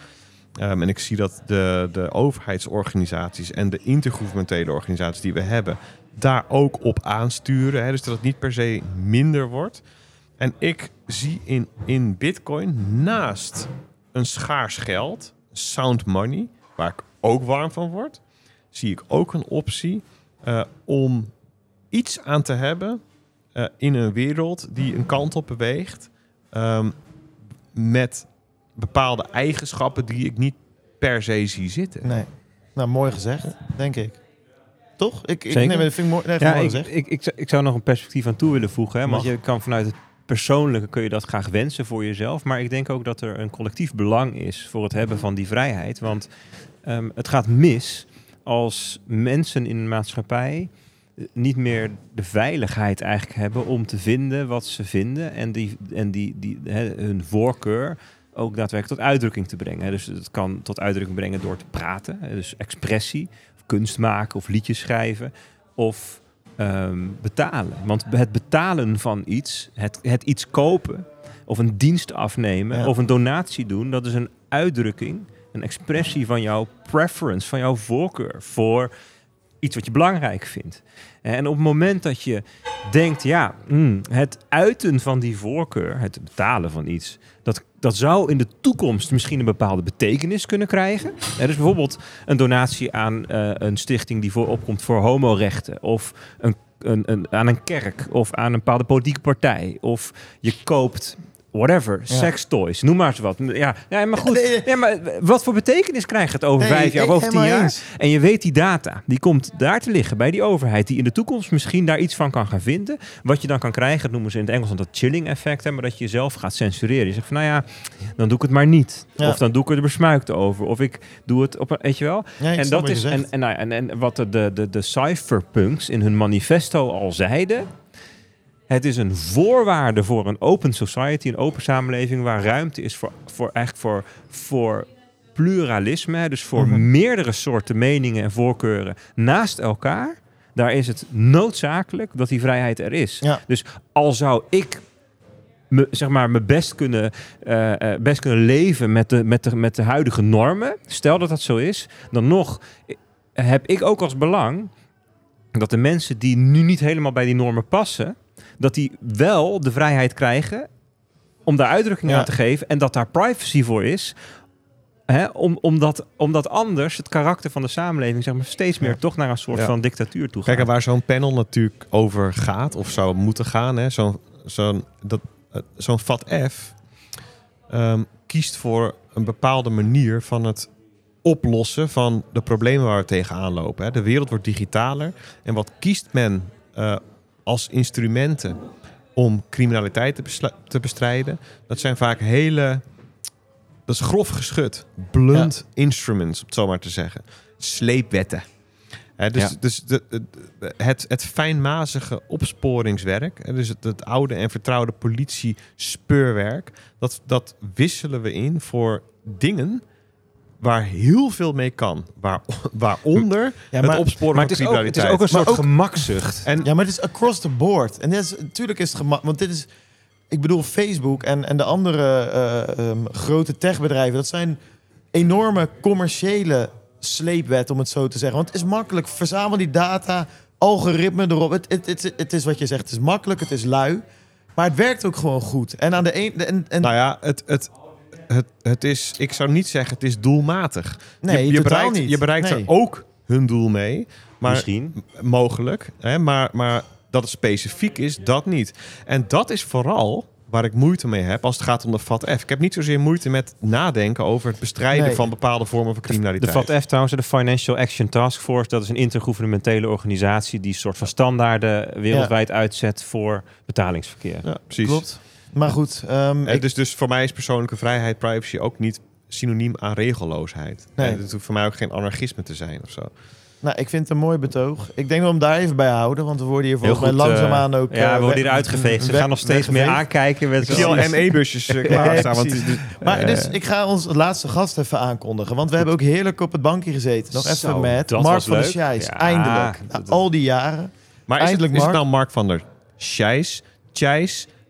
En ik zie dat de overheidsorganisaties en de intergouvernementele organisaties die we hebben, daar ook op aansturen. Hè, dus dat het niet per se minder wordt. En ik zie in Bitcoin naast een schaars geld... sound money, waar ik ook warm van word, zie ik ook een optie om iets aan te hebben in een wereld die een kant op beweegt met bepaalde eigenschappen die ik niet per se zie zitten. Nee. Nou, mooi gezegd, denk ik. Toch? Ik zou nog een perspectief aan toe willen voegen. Hè, want je kan vanuit het persoonlijke kun je dat graag wensen voor jezelf. Maar ik denk ook dat er een collectief belang is voor het hebben van die vrijheid. Want het gaat mis als mensen in de maatschappij niet meer de veiligheid eigenlijk hebben om te vinden wat ze vinden. En hun voorkeur ook daadwerkelijk tot uitdrukking te brengen. Dus het kan tot uitdrukking brengen door te praten. Dus expressie, of kunst maken of liedjes schrijven. Of... betalen. Want het betalen van iets, het iets kopen of een dienst afnemen of een donatie doen, dat is een uitdrukking, een expressie van jouw preference, van jouw voorkeur voor iets wat je belangrijk vindt. En op het moment dat je denkt, het uiten van die voorkeur, het betalen van iets, dat zou in de toekomst misschien een bepaalde betekenis kunnen krijgen. Ja, dus bijvoorbeeld een donatie aan een stichting die opkomt voor homorechten. Of aan een kerk. Of aan een bepaalde politieke partij. Of je koopt whatever, sextoys, noem maar eens wat. Ja, maar goed. Ja, maar wat voor betekenis krijgt het over 5 jaar of over 10 jaar? Eens. En je weet die data, die komt daar te liggen bij die overheid, die in de toekomst misschien daar iets van kan gaan vinden. Wat je dan kan krijgen, dat noemen ze in het Engels dat chilling effect, hè, maar dat je jezelf gaat censureren. Je zegt van, dan doe ik het maar niet. Ja. Of dan doe ik er besmuikt over. Of ik doe het op, weet je wel. Ja, en dat is en wat de cypherpunks in hun manifesto al zeiden. Het is een voorwaarde voor een open society, een open samenleving waar ruimte is voor pluralisme. Dus voor meerdere soorten meningen en voorkeuren naast elkaar. Daar is het noodzakelijk dat die vrijheid er is. Ja. Dus al zou ik mijn best kunnen leven met de huidige normen, stel dat dat zo is, dan nog heb ik ook als belang dat de mensen die nu niet helemaal bij die normen passen, dat die wel de vrijheid krijgen om daar uitdrukking aan te geven en dat daar privacy voor is. Hè, omdat anders het karakter van de samenleving zeg maar, steeds meer toch naar een soort van dictatuur toe gaat. Kijk, en waar zo'n panel natuurlijk over gaat of zou moeten gaan, hè, zo'n FATF kiest voor een bepaalde manier van het oplossen van de problemen waar we tegenaan lopen. Hè. De wereld wordt digitaler en wat kiest men als instrumenten om criminaliteit te bestrijden? Dat zijn vaak hele... Dat is grof geschud. Blunt instruments, om het zo maar te zeggen. Sleepwetten. Dus het fijnmazige opsporingswerk... Dus het oude en vertrouwde politie-speurwerk... Dat wisselen we in voor dingen... waar heel veel mee kan. Waaronder het opsporen van criminaliteit. Het is ook een soort gemakzucht. Maar het is across the board. En natuurlijk is het gemak... Want dit is... Ik bedoel, Facebook en de andere grote techbedrijven... dat zijn enorme commerciële sleepwet, om het zo te zeggen. Want het is makkelijk. Verzamel die data, algoritmen erop. Het is wat je zegt. Het is makkelijk, het is lui. Maar het werkt ook gewoon goed. En aan de het is... Ik zou niet zeggen, het is doelmatig. Nee, je bereikt, niet. Je bereikt er ook hun doel mee. Maar misschien. Mogelijk. Hè, maar dat het specifiek is, dat niet. En dat is vooral waar ik moeite mee heb als het gaat om de FATF. Ik heb niet zozeer moeite met nadenken over het bestrijden van bepaalde vormen van criminaliteit. De FATF trouwens, de Financial Action Task Force... dat is een intergouvernementele organisatie... die een soort van standaarden wereldwijd uitzet voor betalingsverkeer. Ja, precies. Klopt. Maar goed... Dus voor mij is persoonlijke vrijheid, privacy... ook niet synoniem aan regelloosheid. Nee. Dat hoeft voor mij ook geen anarchisme te zijn of zo. Nou, ik vind het een mooi betoog. Ik denk dat we hem daar even bij houden, want we worden hier volgens mij langzaamaan ook... we worden hier uitgeveegd. Ze gaan nog steeds meer aankijken. Ik zie al ME-busjes klaarstaan. Dus ik ga ons laatste gast even aankondigen, want we hebben ook heerlijk op het bankje gezeten. Nog even met Mark van der Schijf. Ja, eindelijk. Al die jaren. Maar is het nou Mark van der Schijf?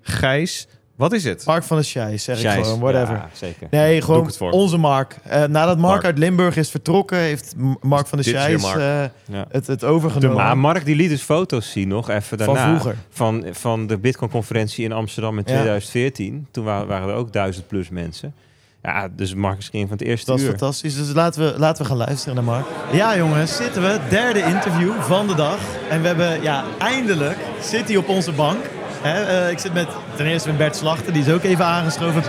Gijs? Wat is het? Mark van der Schijf, zeg ik gewoon. Whatever. Ja, zeker. Nee, gewoon onze Mark. Nadat Mark uit Limburg is vertrokken... heeft Mark van der Schijf het overgenomen. Maar Mark die liet dus foto's zien nog even daarna. Van vroeger. Van de Bitcoin-conferentie in Amsterdam in 2014. Toen waren er ook 1000+ mensen. Ja, dus Mark is geen van het eerste uur. Dat is fantastisch. Dus laten we gaan luisteren naar Mark. Ja, jongens. Zitten we. Derde interview van de dag. En we hebben... Ja, eindelijk zit hij op onze bank... ik zit ten eerste met Bert Slachter, die is ook even aangeschoven.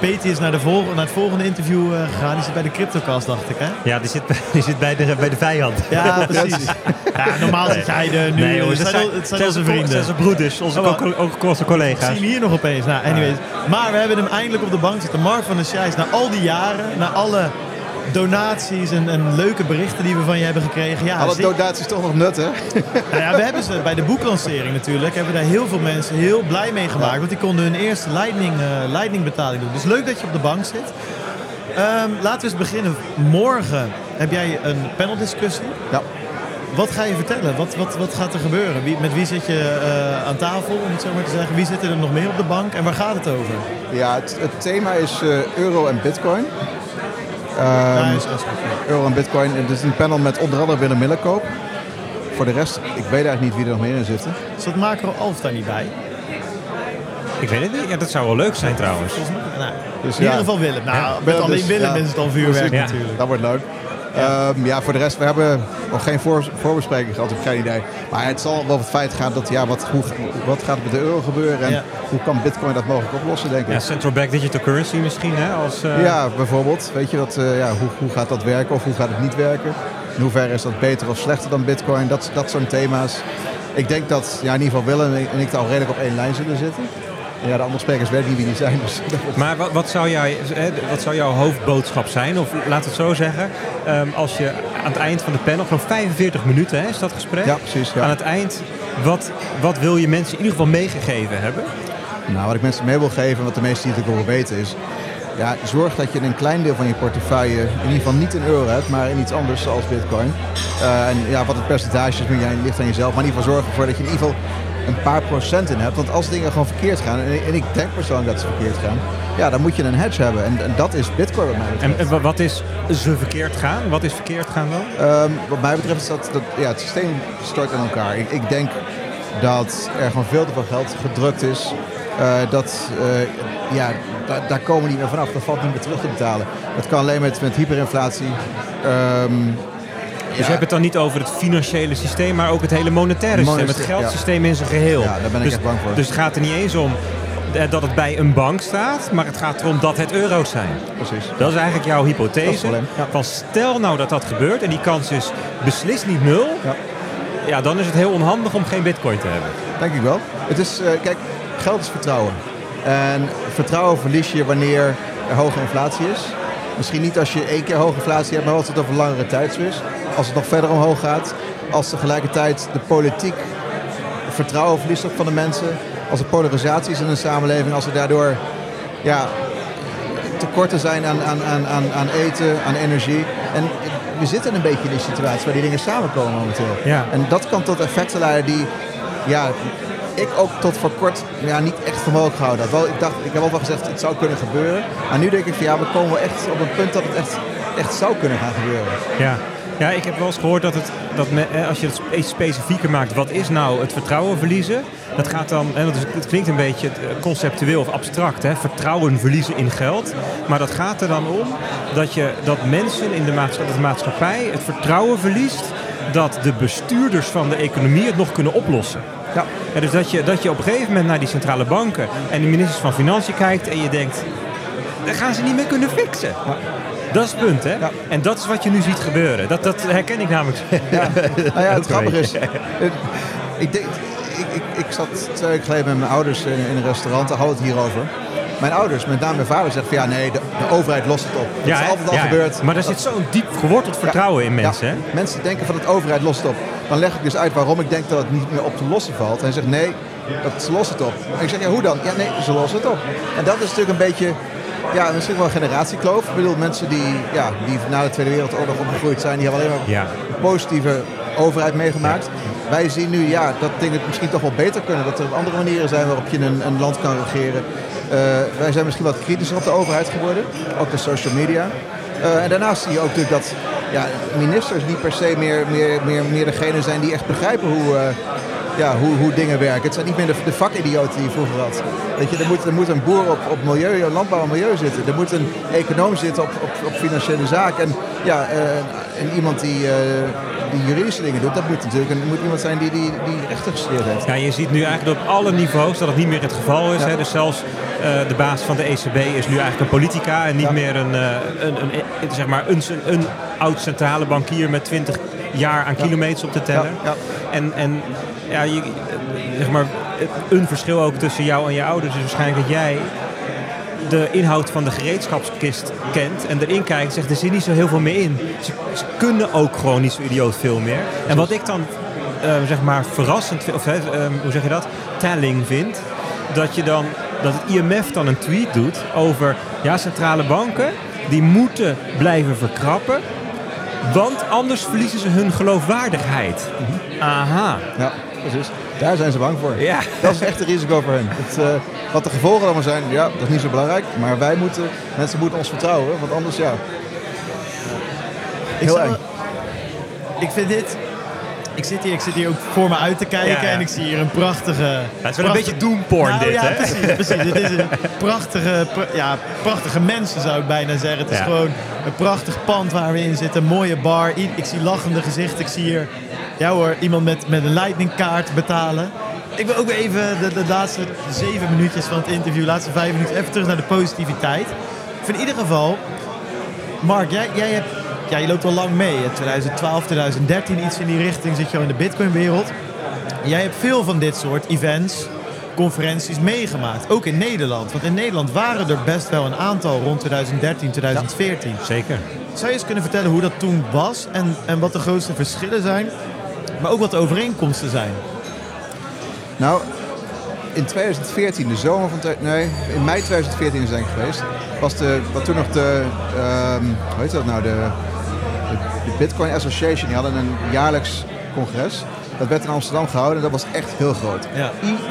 Peti is naar het volgende interview gegaan. Die zit bij de Cryptocast, dacht ik, hè? Ja, die zit bij de vijand. Ja, precies. Ja, normaal zit jij er nu. Nee, het zijn onze vrienden. Het zijn onze broeders, onze collega's. We zien hier nog opeens. Nou, anyways. Maar we hebben hem eindelijk op de bank zitten. Mark van der Schijf, na al die jaren, na alle... donaties en leuke berichten die we van je hebben gekregen. Ja, alle donaties toch nog nut, hè? Nou ja, we hebben ze bij de boeklancering natuurlijk. Hebben daar heel veel mensen heel blij mee gemaakt. Want die konden hun eerste Lightning betaling doen. Dus leuk dat je op de bank zit. Laten we eens beginnen. Morgen heb jij een paneldiscussie. Ja. Wat ga je vertellen? Wat gaat er gebeuren? Met wie zit je aan tafel, om het zo maar te zeggen? Wie zit er nog meer op de bank? En waar gaat het over? Ja, het thema is euro en bitcoin. Euro en bitcoin. Het is een panel met onder andere Willem Middelkoop. Voor de rest, ik weet eigenlijk niet wie er nog meer in zitten. Zat Macro Alf daar niet bij? Ik weet het niet. Ja, dat zou wel leuk zijn trouwens. In ieder geval Willem. Met alleen Willem is het al vuurwerk natuurlijk. Dat wordt leuk. Voor de rest, we hebben nog geen voorbespreking gehad. Ik heb geen idee. Maar het zal wel het feit gaan dat, wat gaat er met de euro gebeuren? En hoe kan bitcoin dat mogelijk oplossen, denk ik? Ja, central bank digital currency misschien, hè? Ja, bijvoorbeeld. Weet je, hoe gaat dat werken of hoe gaat het niet werken? In hoeverre is dat beter of slechter dan bitcoin? Dat soort thema's. Ik denk dat, in ieder geval Willem en ik daar al redelijk op één lijn zullen zitten. Ja, de andere sprekers weten niet wie die zijn. Dus. Maar wat zou jouw hoofdboodschap zijn? Of laat het zo zeggen. Als je aan het eind van de panel, van 45 minuten hè, is dat gesprek. Ja, precies. Ja. Aan het eind, wat wil je mensen in ieder geval meegegeven hebben? Nou, wat ik mensen mee wil geven, wat de meesten niet willen weten is... Ja, zorg dat je een klein deel van je portefeuille in ieder geval niet in euro hebt, maar in iets anders zoals bitcoin. Wat het percentage is, ligt aan jezelf. Maar in ieder geval zorg ervoor dat je in ieder geval... een paar procent in hebt. Want als dingen gewoon verkeerd gaan... en ik denk persoonlijk dat ze verkeerd gaan... ja, dan moet je een hedge hebben. En dat is Bitcoin wat mij betreft. En wat is ze verkeerd gaan? Wat is verkeerd gaan dan? Wat mij betreft is dat het systeem stort aan elkaar. Ik denk dat er gewoon veel te veel geld gedrukt is. Daar komen we niet meer vanaf. Dat valt niet meer terug te betalen. Dat kan alleen met hyperinflatie. Dus je hebt het dan niet over het financiële systeem, maar ook het hele monetaire systeem. Het geldsysteem in zijn geheel. Ja, daar ben ik echt bang voor. Dus het gaat er niet eens om dat het bij een bank staat, maar het gaat erom dat het euro's zijn. Precies. Dat is eigenlijk jouw hypothese. Ja. Van stel nou dat gebeurt en die kans is beslist niet nul. Ja. Ja, dan is het heel onhandig om geen bitcoin te hebben. Denk ik wel. Het is, kijk, geld is vertrouwen. En vertrouwen verlies je wanneer er hoge inflatie is. Misschien niet als je 1 keer hoge inflatie hebt, maar als het over langere tijd zo is. Als het nog verder omhoog gaat. Als tegelijkertijd de politiek vertrouwen verliest van de mensen. Als er polarisatie is in een samenleving. Als er daardoor tekorten zijn aan eten, aan energie. En we zitten een beetje in die situatie waar die dingen samenkomen momenteel. Ja. En dat kan tot effecten leiden die ik ook tot voor kort niet echt vermogen gehouden had. Ik heb al wel gezegd, het zou kunnen gebeuren. Maar nu denk ik we komen wel echt op een punt dat het echt zou kunnen gaan gebeuren. Ja. Ja, ik heb wel eens gehoord als je het iets specifieker maakt, wat is nou het vertrouwen verliezen? Dat gaat dan, het klinkt een beetje conceptueel of abstract, hè? Vertrouwen verliezen in geld. Maar dat gaat er dan om dat mensen in de maatschappij het vertrouwen verliest dat de bestuurders van de economie het nog kunnen oplossen. Ja. Ja, dus dat je op een gegeven moment naar die centrale banken en de ministers van Financiën kijkt en je denkt, dat gaan ze niet meer kunnen fixen. Ja. Dat is het punt, hè? Ja. En dat is wat je nu ziet gebeuren. Dat herken ik namelijk. Ja. Het grappige is, ik zat 2 weken geleden met mijn ouders in een restaurant. Daar hadden we het hierover. Mijn ouders, met name mijn vader, zegt van de overheid lost het op. Dat is altijd al gebeurd. Maar er zit zo'n diep geworteld vertrouwen in mensen, hè? Mensen denken van de overheid lost het op. Dan leg ik dus uit waarom ik denk dat het niet meer op te lossen valt. En hij zegt nee, ze lost het op. En ik zeg hoe dan? Ja nee, ze lossen het op. En dat is natuurlijk een beetje... Ja, misschien wel een generatiekloof. Ik bedoel, mensen die na de Tweede Wereldoorlog opgegroeid zijn, die hebben alleen maar een positieve overheid meegemaakt. Ja. Wij zien nu dat dingen het misschien toch wel beter kunnen. Dat er op andere manieren zijn waarop je een land kan regeren. Wij zijn misschien wat kritischer op de overheid geworden. Ook de social media. En daarnaast zie je ook natuurlijk dat ministers niet per se meer degene zijn die echt begrijpen hoe dingen werken. Het zijn niet meer de vakidioten die je vroeger had. Weet je, er moet een boer op milieu, landbouw en milieu zitten. Er moet een econoom zitten op financiële zaken. En iemand die juridische dingen doet, dat moet natuurlijk iemand zijn die rechten gestudeerd heeft. Ja, je ziet nu eigenlijk op alle niveaus dat het niet meer het geval is. Ja. Hè? Dus zelfs de baas van de ECB is nu eigenlijk een politica en niet meer een oud centrale bankier met 20 jaar aan kilometers op de teller. Ja. Ja. Een verschil ook tussen jou en je ouders is waarschijnlijk dat jij de inhoud van de gereedschapskist kent en erin kijkt en zegt, er zit niet zo heel veel meer in. Ze kunnen ook gewoon niet zo idioot veel meer. En wat ik dan verrassend vind, telling vind, dat het IMF dan een tweet doet over centrale banken die moeten blijven verkrappen, want anders verliezen ze hun geloofwaardigheid. Aha. Ja, precies. Daar zijn ze bang voor. Ja. Dat is echt een risico voor hen. Wat de gevolgen allemaal zijn, dat is niet zo belangrijk. Maar mensen moeten ons vertrouwen, want anders heel eng. Ik vind dit... Ik zit hier ook voor me uit te kijken en ik zie hier een prachtige... Ja, het is wel een beetje doomporn dit, hè? Precies. Dit is een prachtige mensen, zou ik bijna zeggen. Het is gewoon een prachtig pand waar we in zitten. Een mooie bar. Ik zie lachende gezichten. Ik zie hier, iemand met een lightningkaart betalen. Ik wil ook even de laatste 7 minuutjes van het interview, de laatste 5 minuten, even terug naar de positiviteit. In ieder geval, Mark, jij hebt... Ja, je loopt al lang mee. 2012, 2013, iets in die richting zit je al in de Bitcoin-wereld. Jij hebt veel van dit soort events, conferenties meegemaakt. Ook in Nederland. Want in Nederland waren er best wel een aantal rond 2013, 2014. Ja, zeker. Zou je eens kunnen vertellen hoe dat toen was en wat de grootste verschillen zijn? Maar ook wat de overeenkomsten zijn? Nou, in 2014, de zomer van... in mei 2014 zijn geweest. Was de Bitcoin Association, die hadden een jaarlijks congres. Dat werd in Amsterdam gehouden en dat was echt heel groot. Ja.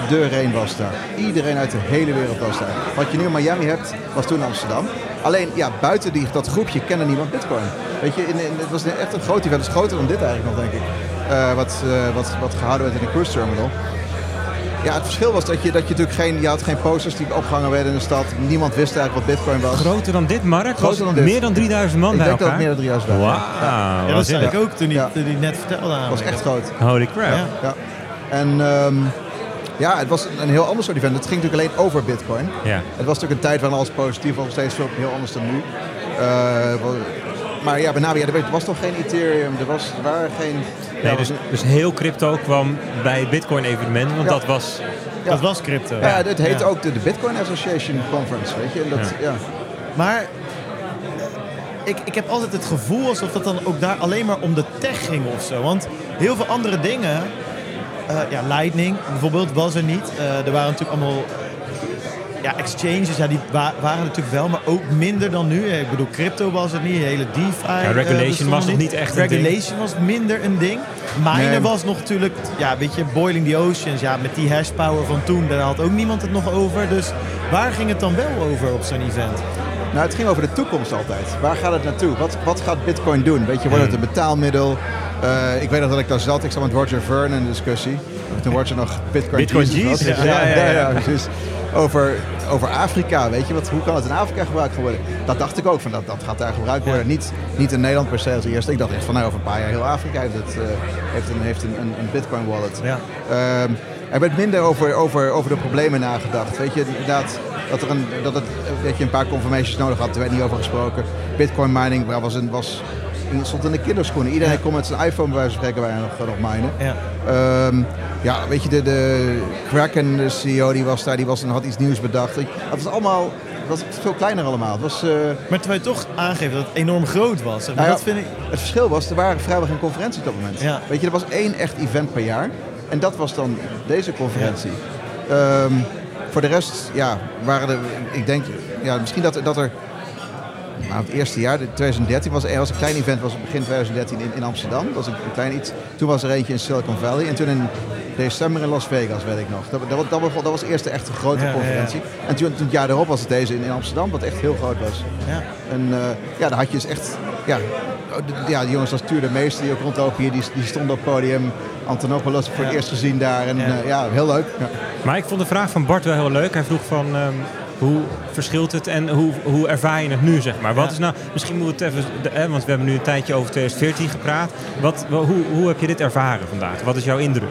Iedereen was daar. Iedereen uit de hele wereld was daar. Wat je nu in Miami hebt, was toen Amsterdam. Alleen, ja, buiten dat groepje kende niemand Bitcoin. Weet je, het was echt een groot event. Het is groter dan dit eigenlijk nog, denk ik. Wat gehouden werd in de cruise terminal. Ja, het verschil was dat je natuurlijk geen posters die opgehangen werden in de stad. Niemand wist eigenlijk wat Bitcoin was. Groter dan dit, Mark? Groter dan dit. Meer dan 3000 man bij elkaar? Ik denk dat het meer dan 3000 man. Wauw. Ja. Ja, dat zei ik ook toen hij net vertelde aan. Het was echt groot. Holy crap. Ja. Ja. En ja, het was een heel ander soort event. Het ging natuurlijk alleen over Bitcoin. Ja. Het was natuurlijk een tijd waarin alles positief was. Steeds heel anders dan nu. Maar ja, bijna, ja, er was toch geen Ethereum, er waren geen... Nee, dus heel crypto kwam bij het Bitcoin-evenement, want dat was crypto. Ja, het heette ook de Bitcoin Association Conference, weet je. En dat. Maar ik heb altijd het gevoel alsof dat dan ook daar alleen maar om de tech ging of zo. Want heel veel andere dingen, Lightning bijvoorbeeld, was er niet. Er waren natuurlijk allemaal... exchanges, die waren natuurlijk wel, maar ook minder dan nu. Ik bedoel, crypto was het niet, de hele DeFi. Ja, regulation was nog niet echt regulation een ding. Regulation was minder een ding. Miner was nog natuurlijk, een beetje boiling the oceans. Ja, met die hashpower van toen, daar had ook niemand het nog over. Dus waar ging het dan wel over op zo'n event? Nou, het ging over de toekomst altijd. Waar gaat het naartoe? Wat gaat Bitcoin doen? Weet je, wordt het een betaalmiddel? Ik weet nog dat ik daar zat. Ik zat met Roger Verne in de discussie. Toen wordt er nog Bitcoin Jesus. Ja, precies. Over Afrika, weet je, hoe kan het in Afrika gebruikt worden? Dat dacht ik ook, van dat gaat daar gebruikt worden. Niet in Nederland per se als eerste. Ik dacht echt van over een paar jaar heel Afrika heeft een Bitcoin wallet. Ja. Er werd minder over de problemen nagedacht. Weet je, inderdaad, dat je een paar confirmations nodig had, er werd niet over gesproken. Bitcoin mining stond in de kinderschoenen. Iedereen kon met zijn iPhone bij wijze van spreken nog minen. Ja. Weet je, de Kraken, de CEO, die was daar, had iets nieuws bedacht. Het was allemaal, veel kleiner allemaal. Het was, maar terwijl je toch aangeeft dat het enorm groot was. Zeg maar. Nou ja, dat vind ik... Het verschil was, er waren vrijwel geen conferenties op dat moment. Ja. Weet je, er was één echt event per jaar. En dat was dan deze conferentie. Ja. Voor de rest, waren er, ik denk, misschien dat er... Nou, het eerste jaar, 2013, was een klein event, was begin 2013 in Amsterdam. Dat was een klein iets. Toen was er eentje in Silicon Valley. En toen in december in Las Vegas, weet ik nog. Dat was de eerste echte grote conferentie. Ja. En toen het jaar daarop was het deze in Amsterdam, wat echt heel groot was. Ja. En daar had je dus echt... Ja, die jongens als Tuur de Meester, die ook rondlopen hier, die stonden op het podium. Antonopoulos voor het eerst gezien daar. En heel leuk. Ja. Maar ik vond de vraag van Bart wel heel leuk. Hij vroeg van... Hoe verschilt het en hoe ervaar je het nu, zeg maar? Wat is nou, misschien moeten we het even... want we hebben nu een tijdje over 2014 gepraat. Hoe heb je dit ervaren vandaag? Wat is jouw indruk?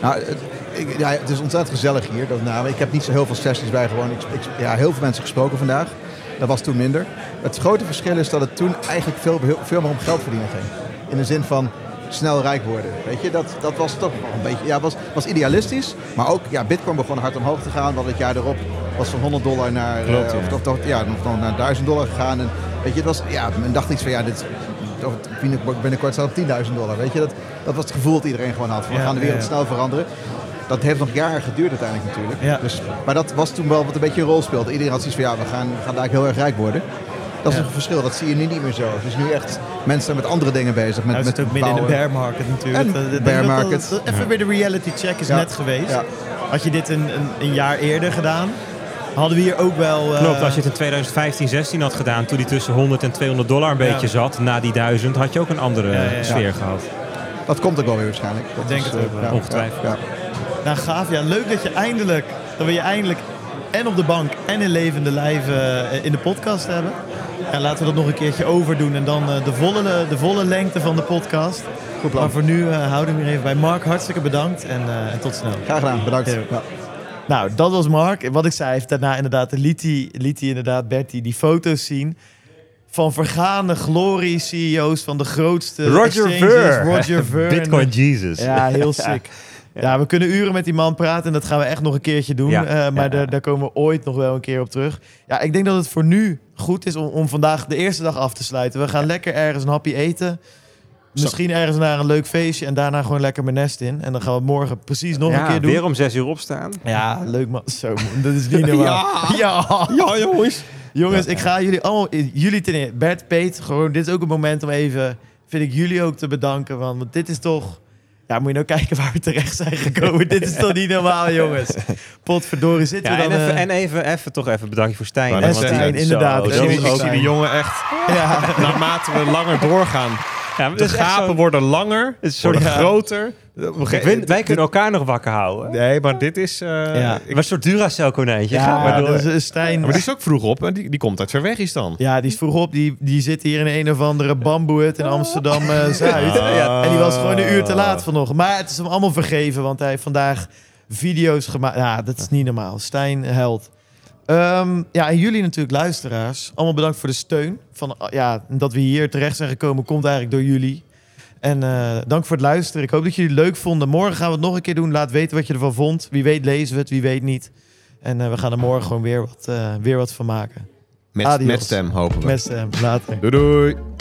Nou, het is ontzettend gezellig hier. Ik heb niet zo heel veel sessies bij gewoon. Heel veel mensen gesproken vandaag. Dat was toen minder. Het grote verschil is dat het toen eigenlijk veel meer om geld verdienen ging. In de zin van... snel rijk worden. Weet je, dat was toch wel een beetje... Ja, was idealistisch, maar ook... Ja, Bitcoin begon hard omhoog te gaan, want het jaar erop was van $100 naar... Klopt, naar $1000 gegaan. En, weet je, het was... Ja, men dacht iets van... Ja, dit binnenkort staat op $10.000. Weet je, dat was het gevoel dat iedereen gewoon had. Van, we gaan de wereld snel veranderen. Dat heeft nog jaren geduurd uiteindelijk natuurlijk. Ja. Dus, maar dat was toen wel wat een beetje een rol speelde. Iedereen had zoiets van... Ja, we gaan daar heel erg rijk worden. Dat is een verschil, dat zie je nu niet meer zo. Dus nu echt mensen zijn met andere dingen bezig. Met, het is ook midden in de bear market natuurlijk. Dat even weer de reality check is net geweest. Ja. Had je dit een jaar eerder gedaan, hadden we hier ook wel... Klopt, als je het in 2015, 16 had gedaan, toen die tussen $100 en $200 een beetje zat, na die 1000, had je ook een andere sfeer gehad. Dat komt ook wel weer waarschijnlijk. Ik denk het ook wel. Ongetwijfeld. Ja. Nou, gaaf. Ja, leuk dat je eindelijk en op de bank en in levende lijven in de podcast hebben. Ja, laten we dat nog een keertje overdoen. En dan de volle lengte van de podcast. Goed plan. Maar voor nu houden we hier even bij. Mark, hartstikke bedankt. En tot snel. Graag gedaan, bedankt. Ja. Nou, dat was Mark. Wat ik zei, heeft daarna inderdaad liet hij Bertie die foto's zien... van vergane glorie CEO's van de grootste Roger Verne. Bitcoin Jesus. Ja, heel sick. Ja, we kunnen uren met die man praten en dat gaan we echt nog een keertje doen. Daar komen we ooit nog wel een keer op terug. Ja, ik denk dat het voor nu goed is om vandaag de eerste dag af te sluiten. We gaan lekker ergens een hapje eten. Misschien ergens naar een leuk feestje en daarna gewoon lekker mijn nest in. En dan gaan we morgen precies nog een keer doen. Weer om 6 uur opstaan. Ja, leuk man. Zo, dat is niet normaal. Ja, jongens. Jongens, ik ga jullie allemaal... Jullie ten eerste, Bert, Peet, gewoon dit is ook een moment om even... Vind ik jullie ook te bedanken, want dit is toch... Ja, moet je nou kijken waar we terecht zijn gekomen. Dit is toch niet normaal, jongens. Potverdorie zitten we dan... En even bedankt voor Stijn. En Stijn, inderdaad. Ik zie die jongen echt... Ja. Naarmate we langer doorgaan. Ja, de gapen worden langer, worden groter. Wij kunnen elkaar nog wakker houden. Nee, maar dit is... een soort Duracell-konijntje. Ja, dat is Stijn. Maar die is ook vroeg op. En die komt uit Verwegistan. Ja, die is vroeg op. Die zit hier in een of andere bamboehut in Amsterdam-Zuid. En die was gewoon een uur te laat vanochtend. Maar het is hem allemaal vergeven, want hij heeft vandaag video's gemaakt. Ja, dat is niet normaal. Stijn, held. En jullie natuurlijk, luisteraars. Allemaal bedankt voor de steun. Dat we hier terecht zijn gekomen, komt eigenlijk door jullie. En dank voor het luisteren. Ik hoop dat jullie het leuk vonden. Morgen gaan we het nog een keer doen. Laat weten wat je ervan vond. Wie weet lezen we het, wie weet niet. En we gaan er morgen gewoon weer wat van maken. Met stem, hopen we. Met stem, later. Doei doei.